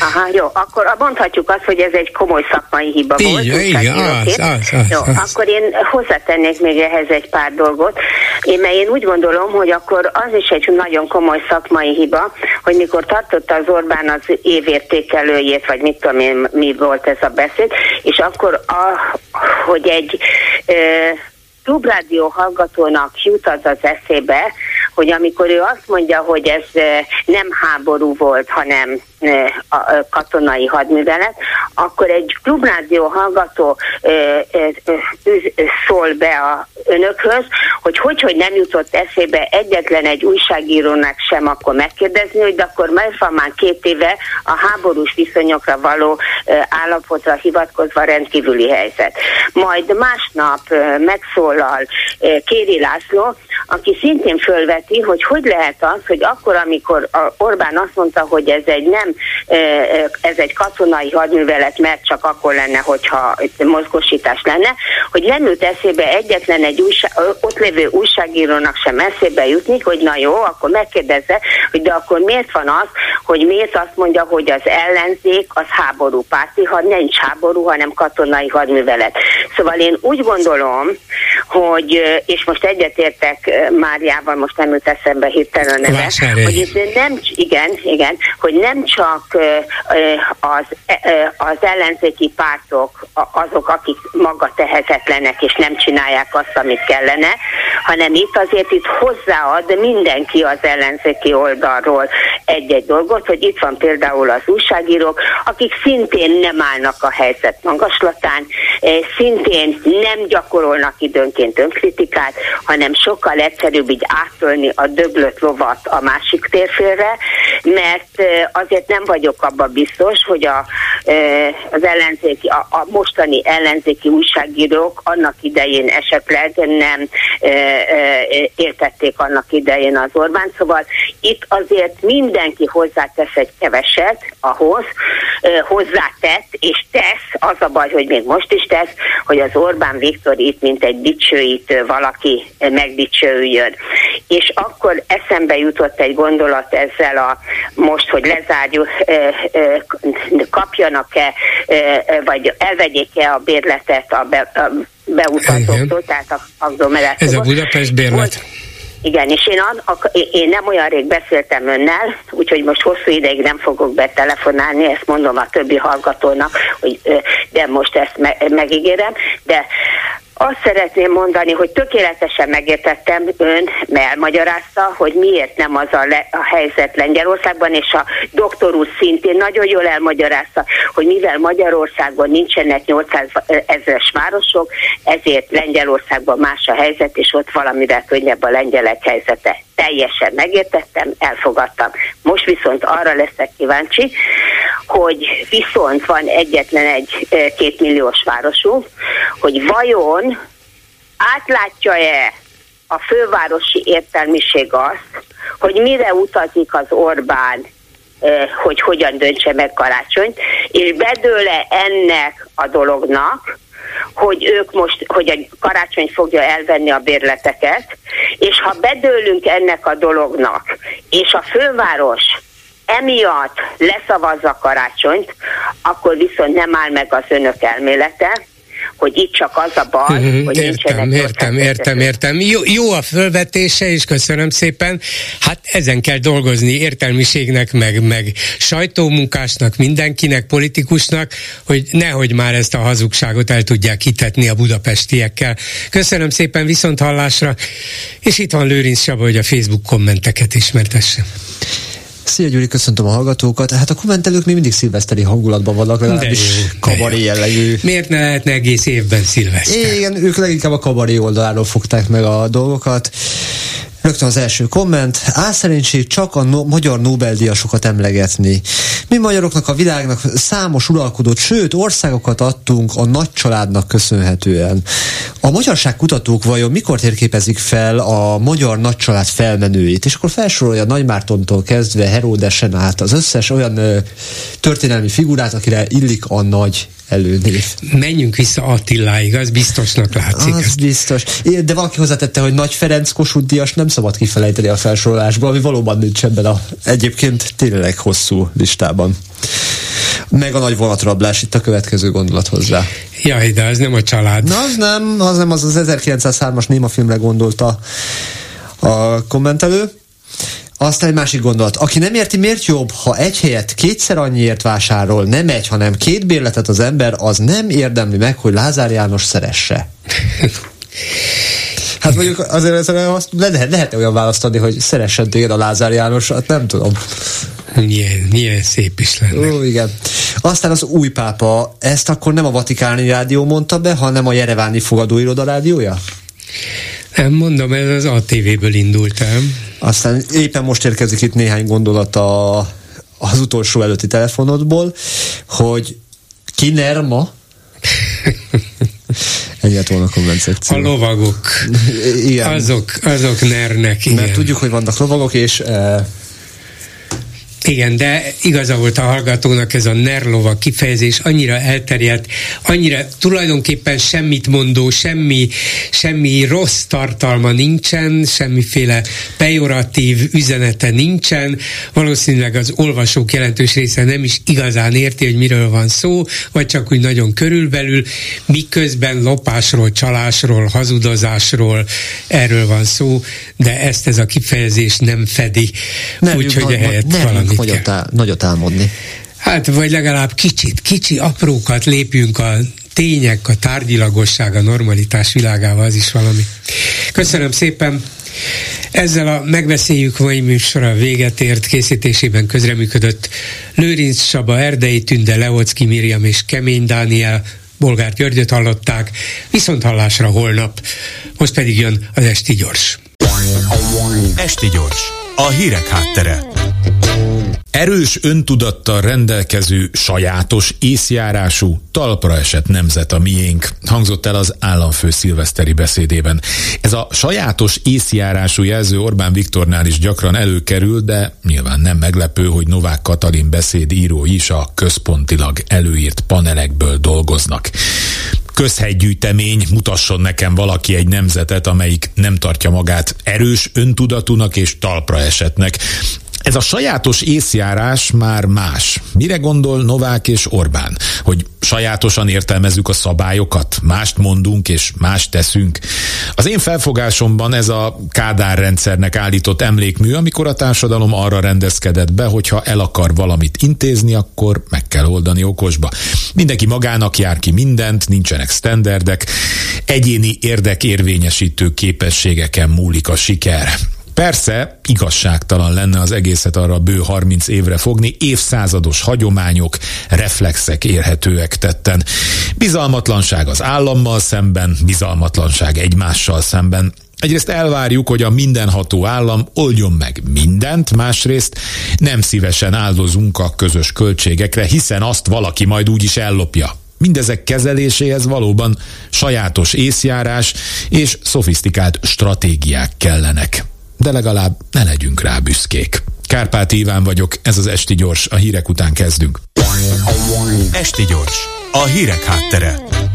Aha, jó, akkor mondhatjuk azt, hogy ez egy komoly szakmai hiba így, volt. Így, így, az, az, az, jó, az. Akkor én hozzátennék még ehhez egy pár dolgot. Én, mert én úgy gondolom, hogy akkor az is egy nagyon komoly szakmai hiba, hogy mikor tartotta az Orbán az évértékelőjét, vagy mit tudom én, mi volt ez a beszéd, és akkor, a, hogy egy e, klubrádió hallgatónak jut az az eszébe, hogy amikor ő azt mondja, hogy ez nem háború volt, hanem a katonai hadművelet, akkor egy klubrádió hallgató szól be a önökhöz, hogy hogyhogy nem jutott eszébe egyetlen egy újságírónak sem akkor megkérdezni, hogy de akkor már van már két éve a háborús viszonyokra való állapotra hivatkozva rendkívüli helyzet. Majd másnap megszólal Kéri László, aki szintén fölveti, hogy hogy lehet az, hogy akkor, amikor Orbán azt mondta, hogy ez egy nem, ez egy katonai hadművelet, mert csak akkor lenne, hogyha mozgósítás lenne, hogy nem jut eszébe egyetlen egy újság, ott lévő újságírónak sem eszébe jutni, hogy na jó, akkor megkérdezze, hogy de akkor miért van az, hogy miért azt mondja, hogy az ellenzék az háborúpárti, ha nincs háború, hanem katonai hadművelet. Szóval én úgy gondolom, hogy, és most egyetértek Máriával, most nem jut eszembe hirtelen a neve, hogy itt nem, igen, igen, hogy nem csak az, az ellenzéki pártok azok, akik maga tehetetlenek és nem csinálják azt, amit kellene, hanem itt azért itt hozzáad mindenki az ellenzéki oldalról egy-egy dolgot, hogy itt van például az újságírók, akik szintén nem állnak a helyzet magaslatán, szintén nem gyakorolnak időnként önkritikát, hanem sokkal egyszerűbb így áttölni a döglött lovat a másik térfélre, mert azért nem vagyok abban biztos, hogy a, az ellenzéki, a, a mostani ellenzéki újságírók annak idején esetleg nem e, e, értették annak idején az Orbán. Szóval itt azért mindenki hozzátesz egy keveset ahhoz, e, hozzátett és tesz, az a baj, hogy még most is tesz, hogy az Orbán Viktor itt mint egy dicsőítő valaki megdicsőüljön. És akkor eszembe jutott egy gondolat ezzel a most, hogy lezárjuk, kapjanak-e, vagy elvegyék-e a bérletet a, be, a beutazóktól, tehát a agglomerációt. Ez a Budapest bérlet. Igen, és én, a, a, én nem olyan rég beszéltem önnel, úgyhogy most hosszú ideig nem fogok betelefonálni, ezt mondom a többi hallgatónak, hogy, de most ezt me, megígérem, de azt szeretném mondani, hogy tökéletesen megértettem, ön elmagyarázta, hogy miért nem az a, le, a helyzet Lengyelországban, és a doktor úr szintén nagyon jól elmagyarázta, hogy mivel Magyarországon nincsenek nyolcszáz ezres városok, ezért Lengyelországban más a helyzet, és ott valamivel könnyebb a lengyelek helyzete. Teljesen megértettem, elfogadtam. Most viszont arra leszek kíváncsi, hogy viszont van egyetlen egy két milliós városunk, hogy vajon átlátja-e a fővárosi értelmiség azt, hogy mire utazik az Orbán, hogy hogyan döntse meg Karácsonyt, és bedőle ennek a dolognak, hogy ők most, hogy a Karácsony fogja elvenni a bérleteket, és ha bedőlünk ennek a dolognak, és a főváros emiatt leszavazza Karácsonyt, akkor viszont nem áll meg az önök elmélete, hogy itt csak az a baj, mm-hmm, hogy értem, nincsenek... Értem, értem, értem. Jó, jó a fölvetése, és köszönöm szépen. Hát ezen kell dolgozni értelmiségnek, meg, meg sajtómunkásnak, mindenkinek, politikusnak, hogy nehogy már ezt a hazugságot el tudják hitetni a budapestiekkel. Köszönöm szépen, viszont hallásra, és itt van Lőrinc Csaba, hogy a Facebook kommenteket ismertesse. Szia Gyuri, köszöntöm a hallgatókat. Hát a kommentelők még mindig szilveszteri hangulatban vannak, legalábbis kabaré jellegű. Miért ne lehetne egész évben szilveszter? Igen, ők leginkább a kabaré oldaláról fogták meg a dolgokat. Rögtön az első komment. Álszerénység csak a no- magyar Nobel-díjasokat emlegetni. Mi magyaroknak a világnak számos uralkodót, sőt országokat adtunk a nagy családnak köszönhetően. A magyarságkutatók vajon mikor térképezik fel a magyar nagycsalád felmenőit? És akkor felsorolja Nagymártontól kezdve Heródesen át az összes olyan ö, történelmi figurát, akire illik a nagy előnéz. Menjünk vissza Attiláig, az biztosnak látszik. Az ezt. Biztos. De valaki hozzátette, hogy Nagy Ferenc Kossuth díjas nem szabad kifelejteni a felsorolásból, ami valóban nincs ebben a egyébként tényleg hosszú listában. Meg a nagy vonatrablás, itt a következő gondolat hozzá. Jaj, de az nem a család. Na, az nem, az nem, az az ezerkilencszázhármas némafilmre gondolta a kommentelő. Aztán egy másik gondolat. Aki nem érti, miért jobb, ha egy helyet kétszer annyiért vásárol, nem egy, hanem két bérletet az ember, az nem érdemli meg, hogy Lázár János szeresse. Hát mondjuk azért, azért lehet, lehet olyan választani, hogy szeressed téged a Lázár János, hát nem tudom. Milyen, milyen szép is lenne. Ó, igen. Aztán az új pápa, ezt akkor nem a Vatikáni Rádió mondta be, hanem a jereváni fogadóiroda rádiója? Nem, mondom, ez az á té véből indult el. Aztán éppen most érkezik itt néhány gondolat a, az utolsó előtti telefonodból, hogy ki nerma? Ennyi lett volna a konvencepció. A lovagok. Igen. Azok, azok nernek, igen. Mert tudjuk, hogy vannak lovagok, és... E- Igen, de igaza volt a hallgatónak, ez a nerlova kifejezés annyira elterjedt, annyira tulajdonképpen semmit mondó, semmi, semmi rossz tartalma nincsen, semmiféle pejoratív üzenete nincsen, valószínűleg az olvasók jelentős része nem is igazán érti, hogy miről van szó, vagy csak úgy nagyon körülbelül, miközben lopásról, csalásról, hazudozásról erről van szó, de ezt ez a kifejezés nem fedi, úgyhogy ehelyett valami. Nagyot, á, nagyot álmodni. Hát, vagy legalább kicsit, kicsi aprókat lépjünk a tények, a tárgyilagosság, a normalitás világába, az is valami. Köszönöm szépen. Ezzel a Megbeszéljük mai műsora véget ért, készítésében közreműködött Lőrinc Saba, Erdei Tünde, Leocki Miriam és Kemény Dániel, Bolgár Györgyöt hallották, viszont hallásra holnap. Most pedig jön az Esti Gyors. Esti Gyors, a hírek háttere. Erős öntudattal rendelkező, sajátos észjárású, talpra esett nemzet a miénk, hangzott el az államfő szilveszteri beszédében. Ez a sajátos észjárású jelző Orbán Viktornál is gyakran előkerül, de nyilván nem meglepő, hogy Novák Katalin beszédírói is a központilag előírt panelekből dolgoznak. Közhelygyűjtemény, mutasson nekem valaki egy nemzetet, amelyik nem tartja magát erős öntudatúnak és talpra esetnek. Ez a sajátos észjárás már más. Mire gondol Novák és Orbán? Hogy sajátosan értelmezzük a szabályokat, mást mondunk és mást teszünk? Az én felfogásomban ez a Kádár rendszernek állított emlékmű, amikor a társadalom arra rendezkedett be, hogyha el akar valamit intézni, akkor meg kell oldani okosba. Mindenki magának jár ki mindent, nincsenek sztenderdek, egyéni érdekérvényesítő képességeken múlik a siker. Persze, igazságtalan lenne az egészet arra bő harminc évre fogni, évszázados hagyományok, reflexek érhetőek tetten. Bizalmatlanság az állammal szemben, bizalmatlanság egymással szemben. Egyrészt elvárjuk, hogy a mindenható állam oldjon meg mindent, másrészt nem szívesen áldozunk a közös költségekre, hiszen azt valaki majd úgyis ellopja. Mindezek kezeléséhez valóban sajátos észjárás és szofisztikált stratégiák kellenek. De legalább ne legyünk rá büszkék. Kárpát Iván vagyok, ez az Esti Gyors, a hírek után kezdünk. Esti Gyors, a hírek háttere.